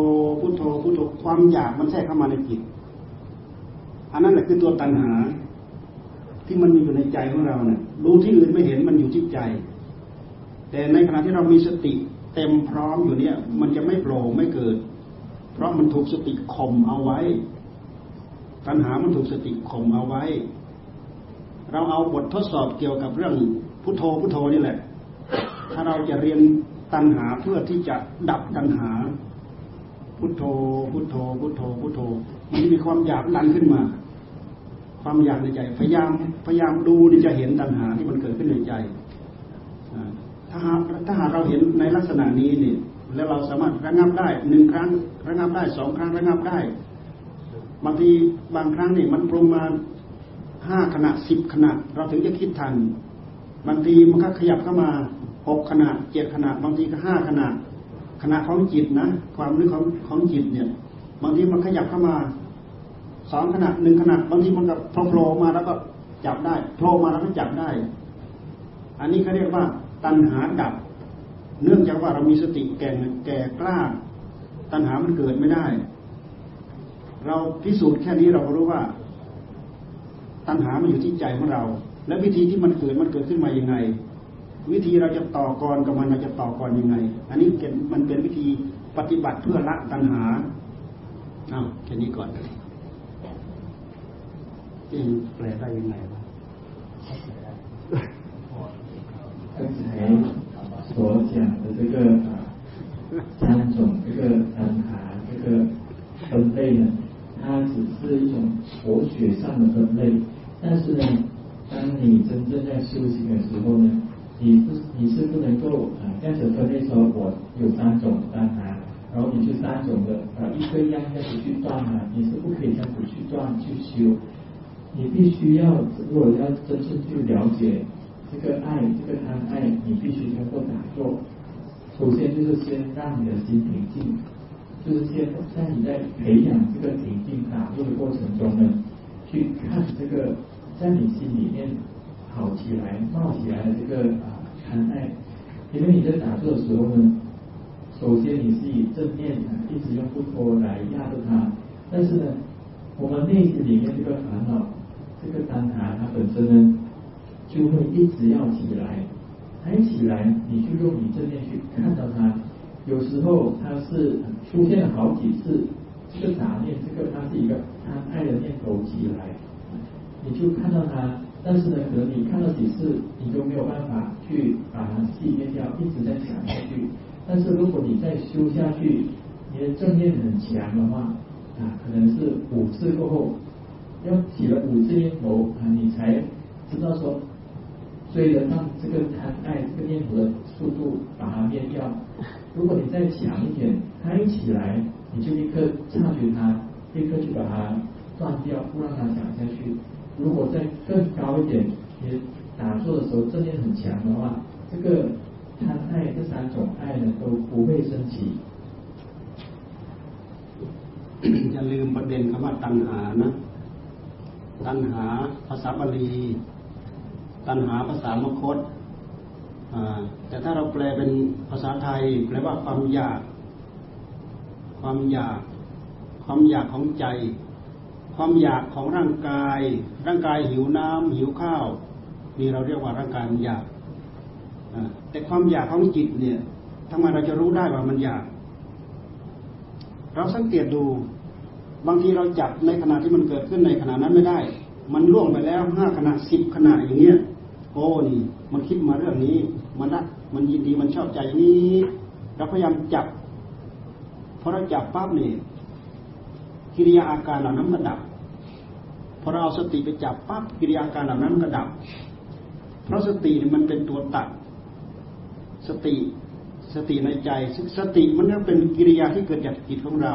พุทโธพุทโธความอยากมันแทรกเข้ามาในจิตอันนั้นแหละคือตัวตัณหาที่มันมีอยู่ในใจของเราเนี่ยรู้ที่อื่นไม่เห็นมันอยู่ที่ใจแต่ในขณะที่เรามีสติเต็มพร้อมอยู่เนี่ยมันจะไม่โผล่ไม่เกิดเพราะมันถูกสติข่มเอาไว้ตัณหามันถูกสติข่มเอาไว้เราเอาบททดสอบเกี่ยวกับเรื่องพุทโธพุทโธนี่แหละถ้าเราจะเรียนตัณหาเพื่อที่จะดับตัณหาพุทโธพุทโธพุทโธพุทโธมันมีความอยากดันขึ้นมาความอยากในใจพยายามพยายามดูนี่จะเห็นตัณหาที่มันเกิดขึ้นในใจถ้าถ้าหากเราเห็นในลักษณะนี้นี่แล้วเราสามารถระงับได้หนึ่งครั้งระงับได้สองครั้งระงับได้บางทีบางครั้งนี่มันประมาณห้าขณะสิบขณะเราถึงจะคิดทันบางทีมันก็ขยับเข้ามาหกขณะเจ็ดขณะบางทีก็ห้าขณะขณะของจิตนะความนึกของของจิตเนี่ยบางทีมันขยับเข้ามาสองขณะหนึ่งขณะบางทีมันก็โผล่มาแล้วก็จับได้โผล่มาแล้วก็จับได้อันนี้เขาเรียกว่าตัณหาดับเนื่องจากว่าเรามีสติแก่แก่กล้าตัณหามันเกิดไม่ได้เราพิสูจน์แค่นี้เราก็รู้ว่าตัณหามันอยู่ที่ใจของเราและวิธีที่มันเกิดมันเกิดขึ้นมาอย่างไงวิธีเราจะต่อกรกับมันเราจะต่อกรยังไงอันนี้มันเป็นวิธีปฏิบัติเพื่อละตัณหาอ้าวแค่นี้ก่อนจริงแปลได้ยังไงวะ刚才所讲的这个三种这个ตัณหา这个分类呢，它只是一种佛学上的分类，但是呢，当你真正在修行的时候呢，你不你是不能够啊这样子分类说，我有三种ตัณหา，然后你就三种的啊一个样样子去断它，你是不可以这样子去断去修，你你必须要，如果要真正去了解这个爱，这个贪爱，你必须通过打坐。首先就是先让你的心平静，就是先在你在培养这个平静打坐的过程中呢，去看这个在你心里面跑起来、冒起来的这个啊贪爱，因为你在打坐的时候呢，首先你是以正念啊，一直用不脱来压着它，但是呢，我们内心里面这个烦恼、这个贪婪，它本身呢就会一直要起来，它一起来，你就用你正念去看到它。有时候它是出现了好几次，这个杂念，这个它是一个贪爱的念头起来，你就看到它，但是呢，可能你看到几次，你就没有办法去把它熄灭掉，一直在想下去。但是如果你再修下去，你的正念很强的话，啊，可能是五次过后，要起了五次念头啊，你才知道说，追得上这个贪爱这个念头的速度，把它灭掉。如果你再强一点，它一起来，你就立刻察觉它，立刻去把它断掉，不让它想下去。如果再更高一点，你打坐的时候正念很强的话，这个贪爱这三种爱呢都不会升起。อย่าลืมประเด็นคำว่าตัณหานะตัณหาภาษาบาลีตัณหาภาษามคธแต่ถ้าเราแปลเป็นภาษาไทยแปลว่าความอยากความอยากความอยากของใจความอยากของร่างกายร่างกายหิวน้ำหิวข้าวนี่เราเรียกว่าร่างกายมันอยากแต่ความอยากของจิตเนี่ยทำไมเราจะรู้ได้ว่ามันอยากเราสังเกตดูบางทีเราจับในขณะที่มันเกิดขึ้นในขณะนั้นไม่ได้มันล่วงไปแล้วห้าขณะสิบขณะอย่างเงี้ยโอ้นี่มันคิดมาเรื่องนี้มันรักมันยินดีมันชอบใจนี้เราพยายามจับพอเราจับปั๊บนี่กิริยาอาการเหล่านั้นมันดับพอเราเอาสติไปจับปั๊บกิริยาอาการเหล่านั้นมันก็ดับเพราะสติมันเป็นตัวตัดสติสติในใจสติมันก็เป็นกิริยาที่เกิดจากจิตของเรา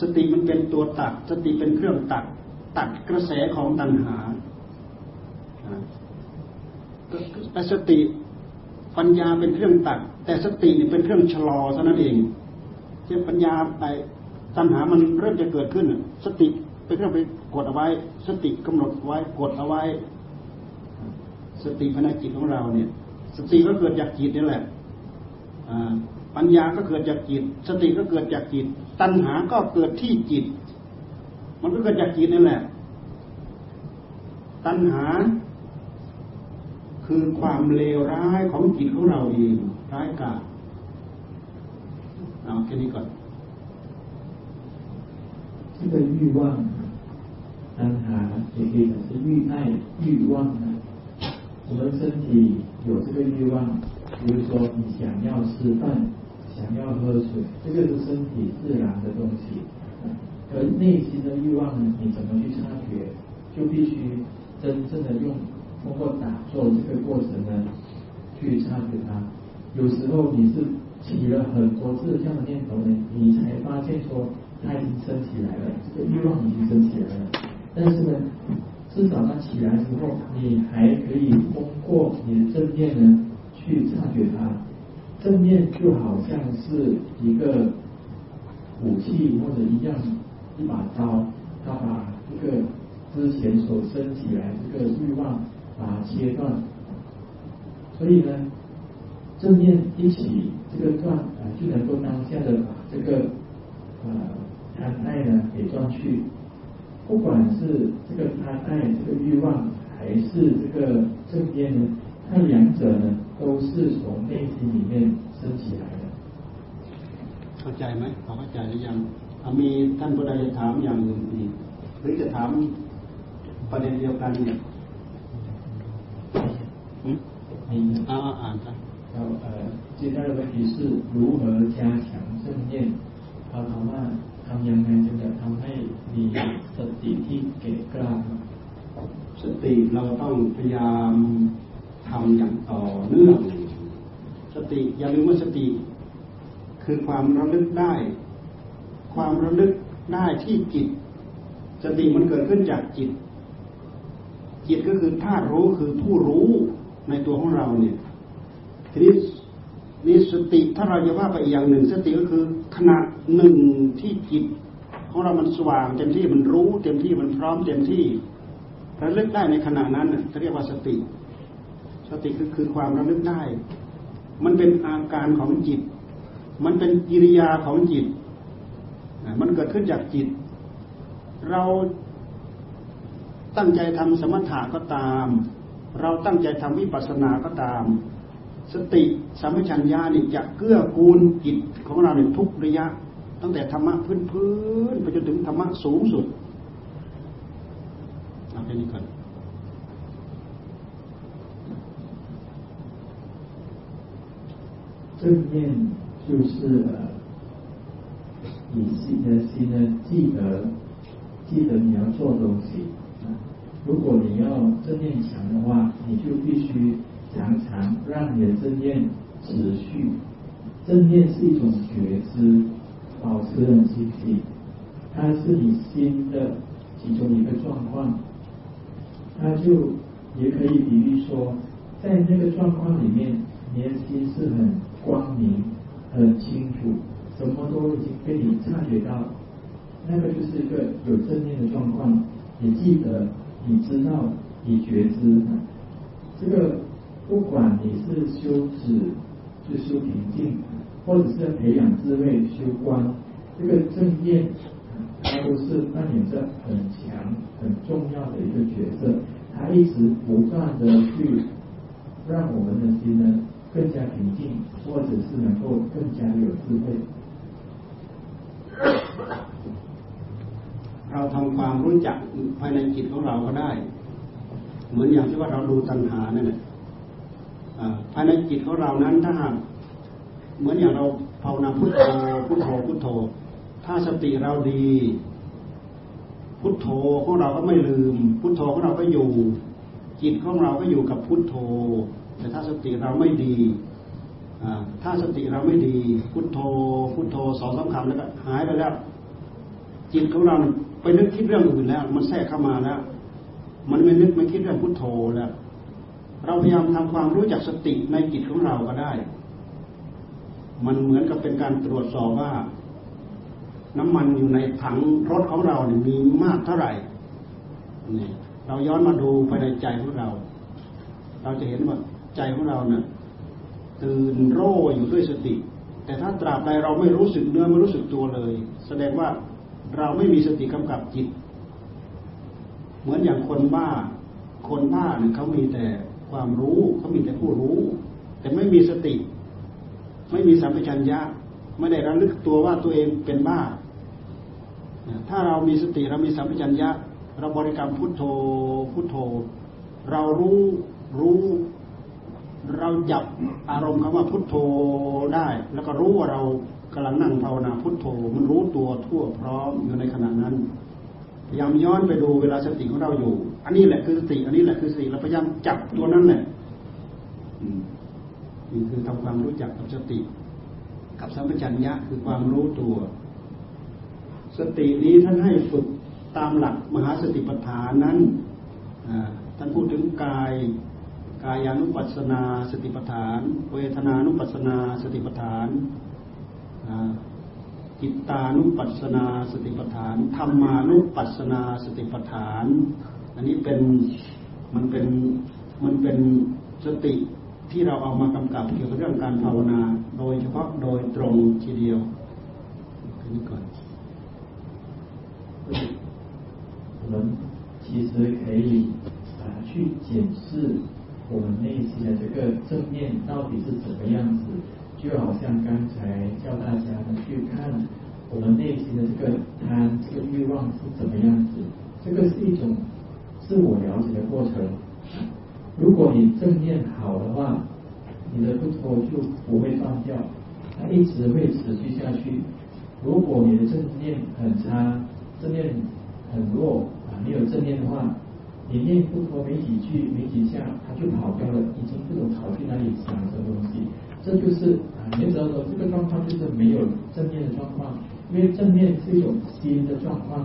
สติมันเป็นตัวตัดสติเป็นเครื่องตัดตัดกระแสของตัณหาแต่สติปัญญาเป็นเครื่องตัดแต่สติเนี่ยเป็นเครื่องชะลอเท่านั้นเองที่ปัญญาไปตัณหามันเริ่มจะเกิดขึ้นสติเป็นเครื่องไปกดเอาไว้สติกำหนดไว้กดเอาไว้สติภายในจิตของเราเนี่ยสติก็เกิดจากจิตนี่แหละปัญญาก็เกิดจากจิตสติก็เกิดจากจิตตัณหาก็เกิดที่จิตมันก็เกิดจากจิตนั่นแหละตัณหาคือความเลวร้ายของจิตของเราเองร้ายกาจเอาแค่นี้ก่อน这个欲望ตัณหา也可以讲是欲爱欲望呢我们身体有这个欲望比如说你想要吃饭想要喝水这个是身体自然的东西而内心的欲望呢你怎么去察觉就必须真正的用通过打坐这个过程呢去察觉它有时候你是起了很多次这样的念头呢你才发现说它已经升起来了这个欲望已经升起来了但是呢至少它起来之后你还可以通过你的正念呢去察觉它正念就好像是一个武器或者一样一把刀它把这个之前所升起来这个欲望把它切断所以呢正念一起这个断啊就能够当下的把这个呃贪爱呢给断去不管是这个贪爱这个欲望还是这个正念呢它两者呢都是从内心里面升起来的เข้าใจไหมเข้าใจหรือยังมีท่านผู้ใดถามอย่างอื่นอีกหรือจะถามประเด็นเดียวกันเนี่ยอืมอ่าอ่านครับแล้วเอ่อ接下来的问题是如何加强正念เขาถามว่าทำยังไงจึงจะทำให้มีสติที่เกิดกล้าสติเราต้องพยายามทำอย่างต่อเนื่องสติอย่าลืมว่าสติคือความระลึกได้ความระลึกได้ที่จิตสติมันเกิดขึ้นจากจิต จิตก็คือธาตุรู้คือผู้รู้ในตัวของเราเนี่ยทีนี้นี่สติถ้าเราจะว่าไปอย่างหนึ่งสติก็คือขณะหนึ่งที่จิตของเรามันสว่างเต็มที่มันรู้เต็มที่มันพร้อมเต็มที่ระลึกได้ในขณะนั้นน่ะเรียกว่าสติสติคือคือความระลึกได้มันเป็นอาการของจิตมันเป็นกิริยาของจิตมันเกิดขึ้นจากจิตเราตั้งใจทำสมถะก็ตามเราตั้งใจทำวิปัสสนาก็ตามสติสัมปชัญญะนี่จะเกื้อกูลจิตของเราในทุกระยะตั้งแต่ธรรมะพื้นๆไปจนถึงธรรมะสูงสุดเอาแค่นี้ก่อน正念就是你心的心呢记得记得你要做东西如果你要正念强的话你就必须常常让你的正念持续正念是一种觉知保持很清晰它是你心的其中一个状况它就也可以比喻说在那个状况里面你的心是很光明很清楚什么都已经被你察觉到那个就是一个有正念的状况你记得你知道你觉知这个不管你是修止就修平静或者是培养智慧修观这个正念它都是扮演着很强很重要的一个角色它一直不断的去让我们的心呢更加平静或者是能够更加有智慧เราทำความรู้จักภายในจิตของเราก็ได้เหมือนอย่างที่ว่าเราดูตัณหานั่นแหละภายในจิตของเรานั้นถ้าหากเหมือนอย่างเราภาวนาพุทโธพุทโธพุทโธถ้าสติเราดีพุทโธของเราก็ไม่ลืมพุทโธของเราก็อยู่จิตของเราก็อยู่กับพุทโธแต่ถ้าสติเราไม่ดีถ้าสติเราไม่ดีพุทโธพุทโธสองสามคำแล้วก็หายไปแล้วจิตของเราไปนึกคิดเรื่องอื่นแล้วมันแทรกเข้ามาแล้วมันไม่นึกไม่คิดเรื่องพุทโธแล้วเราพยายามทำความรู้จักสติในจิตของเราก็ได้มันเหมือนกับเป็นการตรวจสอบว่าน้ำมันอยู่ในถังรถของเราเนี่ยมีมากเท่าไหร่นี่เราย้อนมาดูภายในใจของเราเราจะเห็นว่าใจของเราเนี่ยตื่นโร่อยู่ด้วยสติแต่ถ้าตราบใดเราไม่รู้สึกเนื้อไม่รู้สึกตัวเลยแสดงว่าเราไม่มีสติกำกับจิตเหมือนอย่างคนบ้าคนบ้าเนี่ยเขามีแต่ความรู้เขามีแต่ผู้รู้แต่ไม่มีสติไม่มีสัมปชัญญะไม่ได้ระลึกตัวว่าตัวเองเป็นบ้าถ้าเรามีสติเรามีสัมปชัญญะเราบริกรรมพุทโธพุทโธเรารู้รู้เราจับอารมณ์คำว่าพุทโธได้แล้วก็รู้ว่าเรากำลังนั่งภาวนาพุทโธมันรู้ตัวทั่วพร้อมอยู่ในขณะนั้นพยายามย้อนไปดูเวลาสติของเราอยู่อันนี้แหละคือสติอันนี้แหละคือสติเราพยายามจับตัวนั้นแหละนี่คือทำความรู้จักกับสติกับสัมปชัญญะคือความรู้ตัวสตินี้ท่านให้ฝึกตามหลักมหาสติปัฏฐานนั้นท่านพูดถึงกายกายานุปัสสนาสติปัฏฐานเวทนานุปัสสนาสติปัฏฐานจิตตานุปัสสนาสติปัฏฐานธัมมานุปัสสนาสติปัฏฐานอันนี้เป็นมันเป็นมันเป็นสติที่เราเอามากำกับเกี่ยวกับเรื่องการภาวนาโดยเฉพาะโดยตรงทีเดียวอันนี้ก่อน我们其实可以啊去检视我们内心的这个正念到底是怎么样子就好像刚才叫大家去看我们内心的这个贪这个欲望是怎么样子这个是一种自我了解的过程如果你正念好的话你的不脱就不会断掉它一直会持续下去如果你的正念很差正念很弱啊，没有正念的话你念不脱没几句没几下它就跑掉了已经不懂跑去哪里想什么东西这就是啊，你知道说这个状况就是没有正念的状况，因为正念是一种新的状况，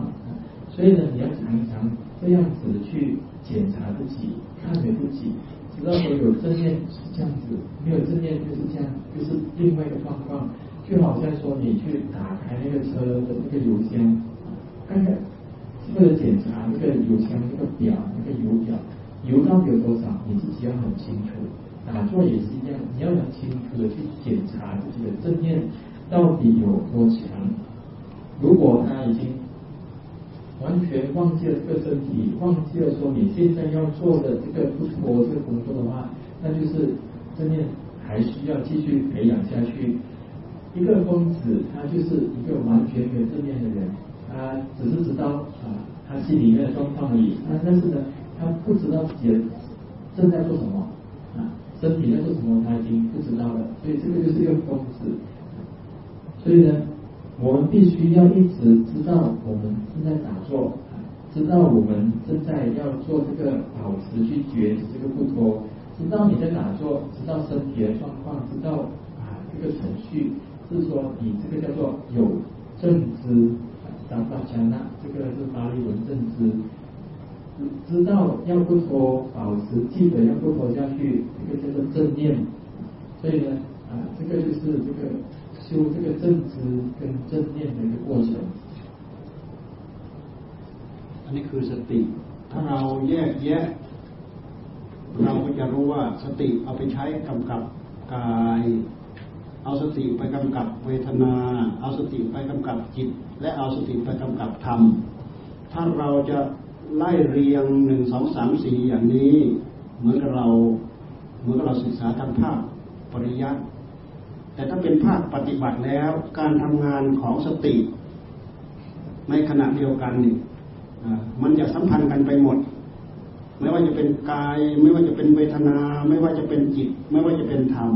所以呢，你要常常这样子去检查自己，看着自己，知道我有正念是这样子，没有正念就是这样，就是另外一个状况。就好像说你去打开那个车的那个油箱，看看为了检查那个油箱那个表那个油表油到有多少，你自己要很清楚。打坐也是一样，你要很清楚的去检查自己的正念到底有多强。如果他已经完全忘记了这个身体，忘记了说你现在要做的这个不脱这个工作的话，那就是正念还需要继续培养下去。一个疯子，他就是一个完全没有正念的人，他只是知道啊他心里面的状况而已，但是呢，他不知道自己正在做什么啊，身体在做什么，他已经不知道了，所以这个就是一个疯子。所以呢，我们必须要一直知道我们正在打坐，知道我们正在要做这个保持去觉知这个不脱，知道你在打坐，知道身体的状况，知道啊这个程序。是说你这个叫做有正知，达巴恰那，这个是巴利文正知，知道要不脱，保持记得要不脱下去，这个叫做正念。所以呢，啊，这个就是这个修这个正知跟正念的一个过程。อันนี้คือสติถ้าเราแยกแยะเราก็จะรู้ว่าสติเอาไปใช้กำกับกายเอาสติไปกำกับเวทนาเอาสติไปกำกับจิตและเอาสติไปกำกับธรรมถ้าเราจะไล่เรียงหนึ่ง สอง สาม สี่อย่างนี้เหมือนกับเราเหมือนกับเราศึกษาทางภาคปริยัติแต่ถ้าเป็นภาคปฏิบัติแล้วการทำงานของสติในขณะเดียวกันนี่มันจะสัมพันธ์กันไปหมดไม่ว่าจะเป็นกายไม่ว่าจะเป็นเวทนาไม่ว่าจะเป็นจิตไม่ว่าจะเป็นธรรม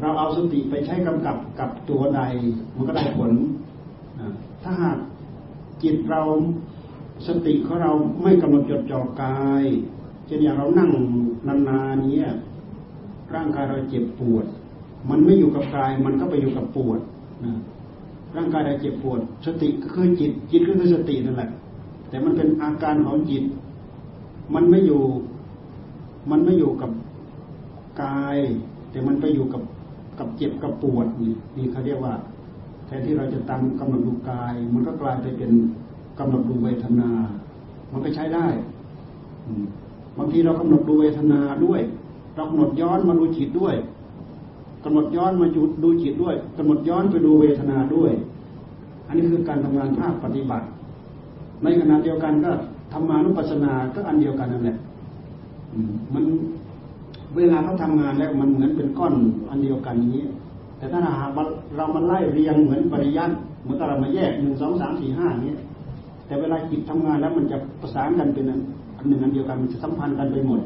เราเอาสติไปใช้กำกับกับตัวใดมันก็ได้ผลถ้าหากจิตเราสติของเราไม่กำหนดจดจ่อกายเช่นอย่างเรานั่งนานๆนี้ร่างกายเราเจ็บปวดมันไม่อยู่กับกายมันก็ไปอยู่กับปวดร่างกายเราเจ็บปวดสติก็คือจิตจิตก็คือสตินั่นแหละแต่มันเป็นอาการของจิตมันไม่อยู่มันไม่อยู่กับกายแต่มันไปอยู่กับกับเจ็บกับปวดนี่นี่เขาเรียกว่าแทนที่เราจะตั้งกำหนดดูกายมันก็กลายไปเป็นกำหนดดูเวทนามันก็ใช้ได้บางทีเรากำหนดดูเวทนาด้วยเรากำหนดย้อนมาดูจิตด้วยกำหนดย้อนมาดูจิตด้วยกำหนดย้อนไปดูเวทนาด้วยอันนี้คือการทำงานภาคปฏิบัติในขณะเดียวกันก็ธรรมานุปัสสนาก็อันเดียวกันนั่นแหละมันเวลาเขาทำงานแล้วมันเหมือนเป็นก้อนอันเดียวกันอย่างนี้แต่ถ้าหากเรามาไล่เรียงเหมือนปริยัติเหมือนเรามาแยกหนึ่งสองสามสี่ห้าอย่างนี้แต่เวลาจิตทำงานแล้วมันจะประสานกันเป็นอันหนึ่งอันเดียวกันมันจะสัมพันธ์กันไปหมด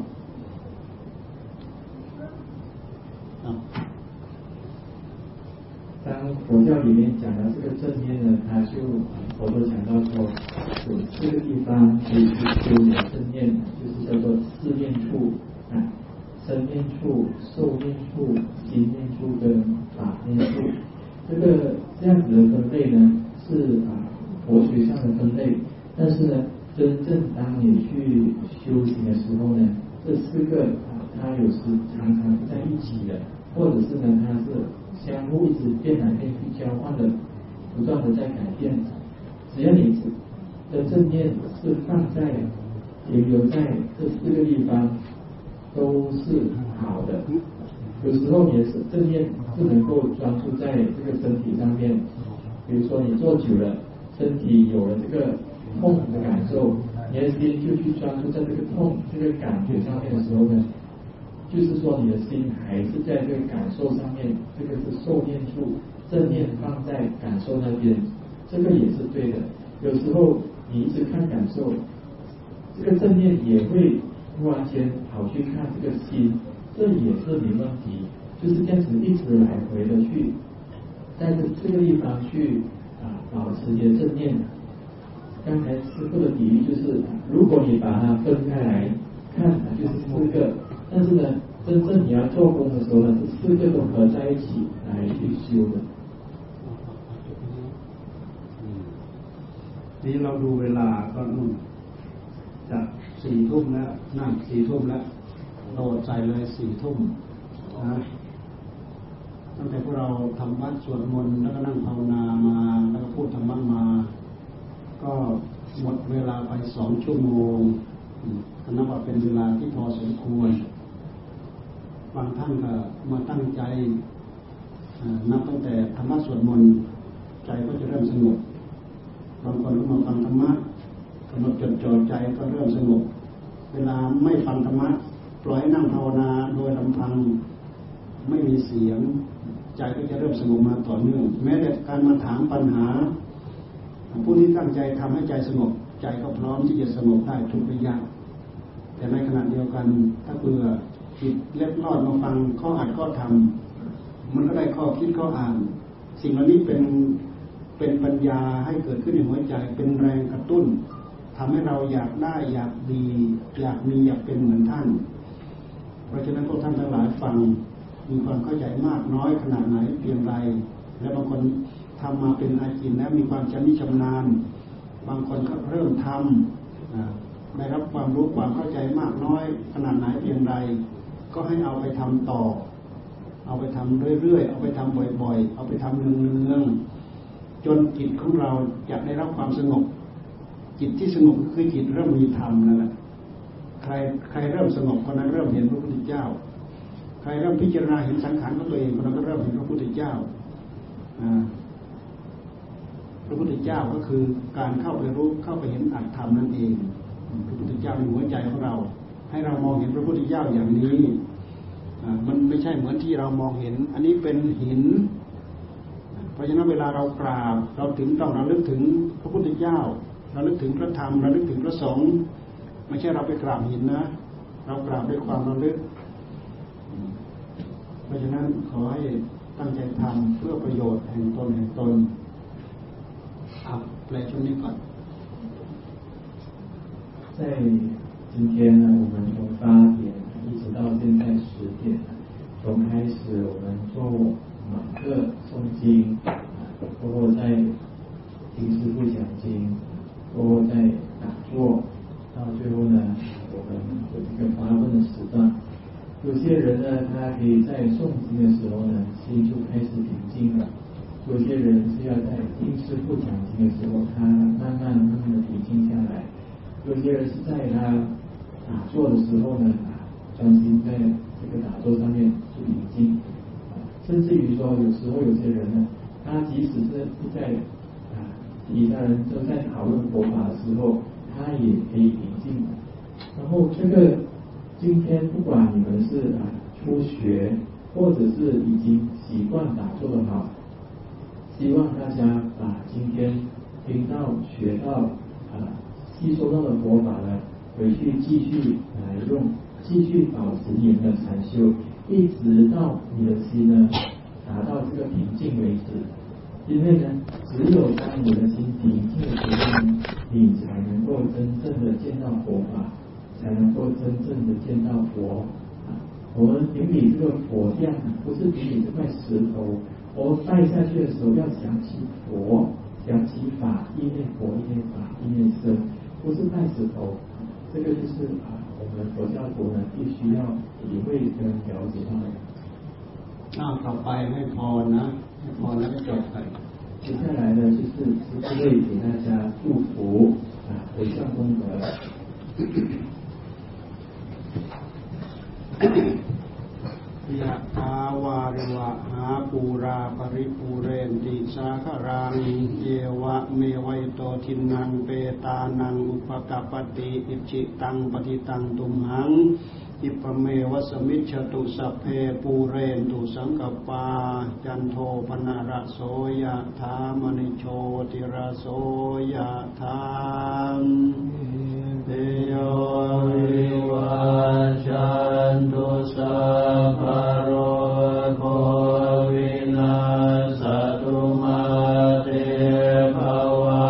当佛教里面讲到这个正念呢，他就佛陀讲到说，有四个地方可以去修正念，就是叫做四念处啊。身念处、受念处、心念处跟法念处，这个这样子的分类呢是啊佛学上的分类，但是呢，真正当你去修行的时候呢，这四个啊它有时常常是在一起的，或者是呢它是相互一直变来变去交换的，不断的在改变。只要你的正念是放在停留在这四个地方。都是好的，有时候也是正念是能够专注在这个身体上面。比如说你坐久了，身体有了这个痛的感受，你的心就去专注在这个痛这个感觉上面的时候呢，就是说你的心还是在这个感受上面，这个是受念处，正念放在感受那边，这个也是对的。有时候你一直看感受，这个正念也会。突然间跑去看这个心，这也是没问题，就是这样子一直来回的去，在这个地方去啊保持你的正念。刚才师父的比喻就是，如果你把它分开来看，就是四个，但是呢，真正你要做功的时候呢，是四个都合在一起来去修的。嗯，你老读เวลาก็ จากสี่ทุ่มแล้วนั่งสี่ทุ่มแล้วโดดใส่เลยสี่ทุ่มนะตั้งแต่พวกเราทำวัดสวดมนต์แล้วก็นั่งภาวนามาแล้วก็พูดธรรมะมาก็หมดเวลาไปสองชั่วโมงนับว่าเป็นเวลาที่พอสมควรบางท่านก็มาตั้งใจนับตั้งแต่ธรรมะสวดมนต์ใจก็จะเริ่มสงบบางคนก็มาฟังธรรมะกำหนดจดจ่อใจก็เริ่มสงบเวลาไม่ฟังธรรมะปล่อยนั่งภาวนาโดยลำพังไม่มีเสียงใจก็จะเริ่มสงบมาต่อเนื่องแม้แต่การมาถามปัญหาผู้ที่ตั้งใจทำให้ใจสงบใจก็พร้อมที่จะสงบได้ทุกระยะแต่ในขณะเดียวกันถ้าเบื่อจิตเล็ดลอดมาฟังข้ออ่านข้อธรรมมันก็ได้ข้อคิดข้ออ่านสิ่งเหล่านี้เป็นเป็นปัญญาให้เกิดขึ้นในหัวใจเป็นแรงกระตุ้นทำให้เราอยากได้อยากดีอยากมีอยากเป็นเหมือนท่านเพราะฉะนั้นพวกท่านทั้งหลายฟังมีความเข้าใจมากน้อยขนาดไหนเพียงไรและบางคนทำมาเป็นอาชีพแล้วมีความชำนิชำนาญบางคนก็เริ่มทำได้รับความรู้ความเข้าใจมากน้อยขนาดไหนเพียงไรก็ให้เอาไปทำต่อเอาไปทำเรื่อยๆเอาไปทำบ่อยๆเอาไปทำเนืองๆจนจิตของเราอยากได้รับความสงบจิตที่สงบคือจิตเริ่มมีธรรมนั่นแหละใครใครเริ่มสงบคนนั้นเริ่มเห็นพระพุทธเจ้าใครเริ่มพิจารณาเห็นสังขารของตัวเองคนนั้นก็เริ่มเห็นพระพุทธเจ้าพระพุทธเจ้าก็คือการเข้าไปรู้เข้าไปเห็นอัตถธรรมนั่นเองพระพุทธเจ้าในหัวใจของเราให้เรามองเห็นพระพุทธเจ้าอย่างนี้มันไม่ใช่เหมือนที่เรามองเห็นอันนี้เป็นหินเพราะฉะนั้นเวลาเรากราบเราถึงต้องระลึกถึงพระพุทธเจ้าเราลึกถึงพระธรรมเราลึกถึงพระสงฆ์ไม่ใช่เราไปกราบหินนะเรากราบด้วยความระลึกเพราะฉะนั้นขอให้ตั้งใจทำเพื่อประโยชน์แห่งตนแห่งตนเอาแปลช่วงนี้ก่อน在今天呢我们从八点一直到现在十点从开始我们做马克诵经包括在听师父讲经包括在打坐，到最后呢，我们有一个发问的时段。有些人呢，他可以在诵经的时候呢，心就开始平静了；有些人是要在听师父讲经的时候，他慢慢慢慢的平静下来；有些人是在他打坐的时候呢，专心在这个打坐上面去平静。甚至于说，有时候有些人呢，他即使是不在。其他人都在讨论佛法的时候，他也可以平静。然后这个今天不管你们是啊初学，或者是已经习惯打坐的好，希望大家把今天听到、学到啊吸收到的佛法呢，回去继续来用，继续保持你们的禅修，一直到你的心呢达到这个平静为止。因为呢，只有当你的心平静的时候，你才能够真正的见到佛法，才能够真正的见到佛。啊，我们顶礼这个佛像，不是顶礼这块石头，我拜下去的时候要想起佛，想起法，意念佛，意念法，意念身，不是拜石头。这个就是啊，我们佛教徒呢必须要体会跟了解到的。那ต่อไปให้พรนะให้พรแล้วก็จบกัน接下来呢就是师父会给大家祝福啊回向功德ยะถาวาริวหาปูราปริปูเรนติสาคารังเยวะเมวัยโตทินังเปตานังอุปกัปปติอิจิตังปฏิตังตุมหังอิปเมวสมิชตุสัพเพปูเรนตุสังกปาจันโทปนารโสยะธามณิโชติระโสยะธามเตโยวิวัชชันตุสัพพโรโควินาศตุมาเตภวั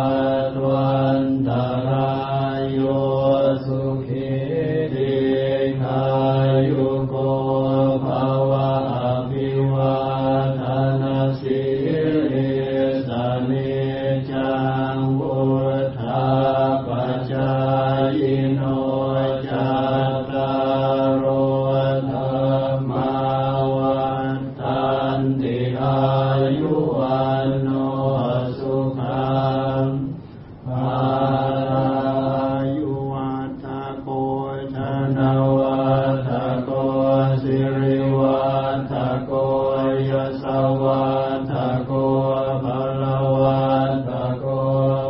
ตวันตรายโยสุขิYou know สิริวัฏโกยสวัฏโกภลวัฏโก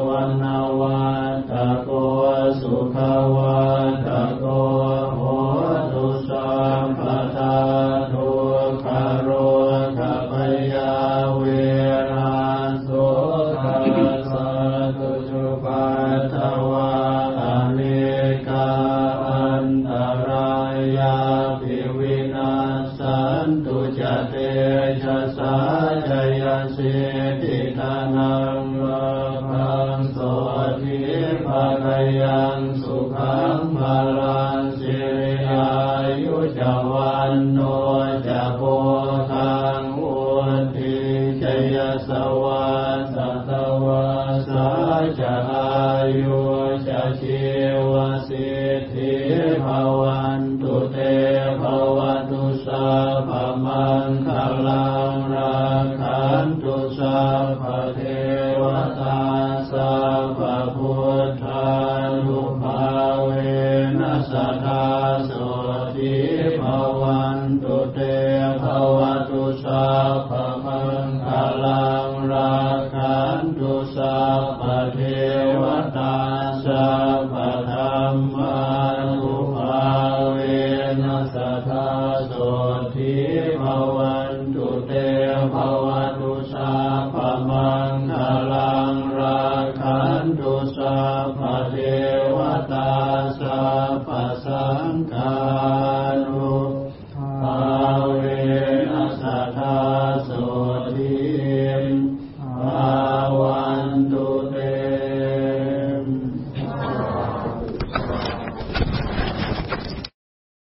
วันนวัฏโกสุขวัฏโกโหตุสัมปทาทุกขโรคพยาเวราสุขัสสะตุจุปัฏฐวะอเนกาอันตรายาตุจเตชะสาจยสิติธานังวะภังโสทิภะคะยังสุขังภะลังสิริอายุจวันโนจะโพธังอุทิจยสวัสสวะสาจอายุจะชีวสิทธิภวันตุเตภวตุสัพพมังคลังรักขันตุสัพพเทวตาสัพพพุทธานุภาเวนะสัทธาโสติภวันตุเตภวตุสัพพมังคลังรักขันตุสัพพเทวตาสัพพธรรมานุภาเวนะสัทธาโสติภวันตุเตภวตุสัพพมังคลังรักขันตุสัพพเทวตาสัพพสังฆานุภาเวนะสัทธาโสติ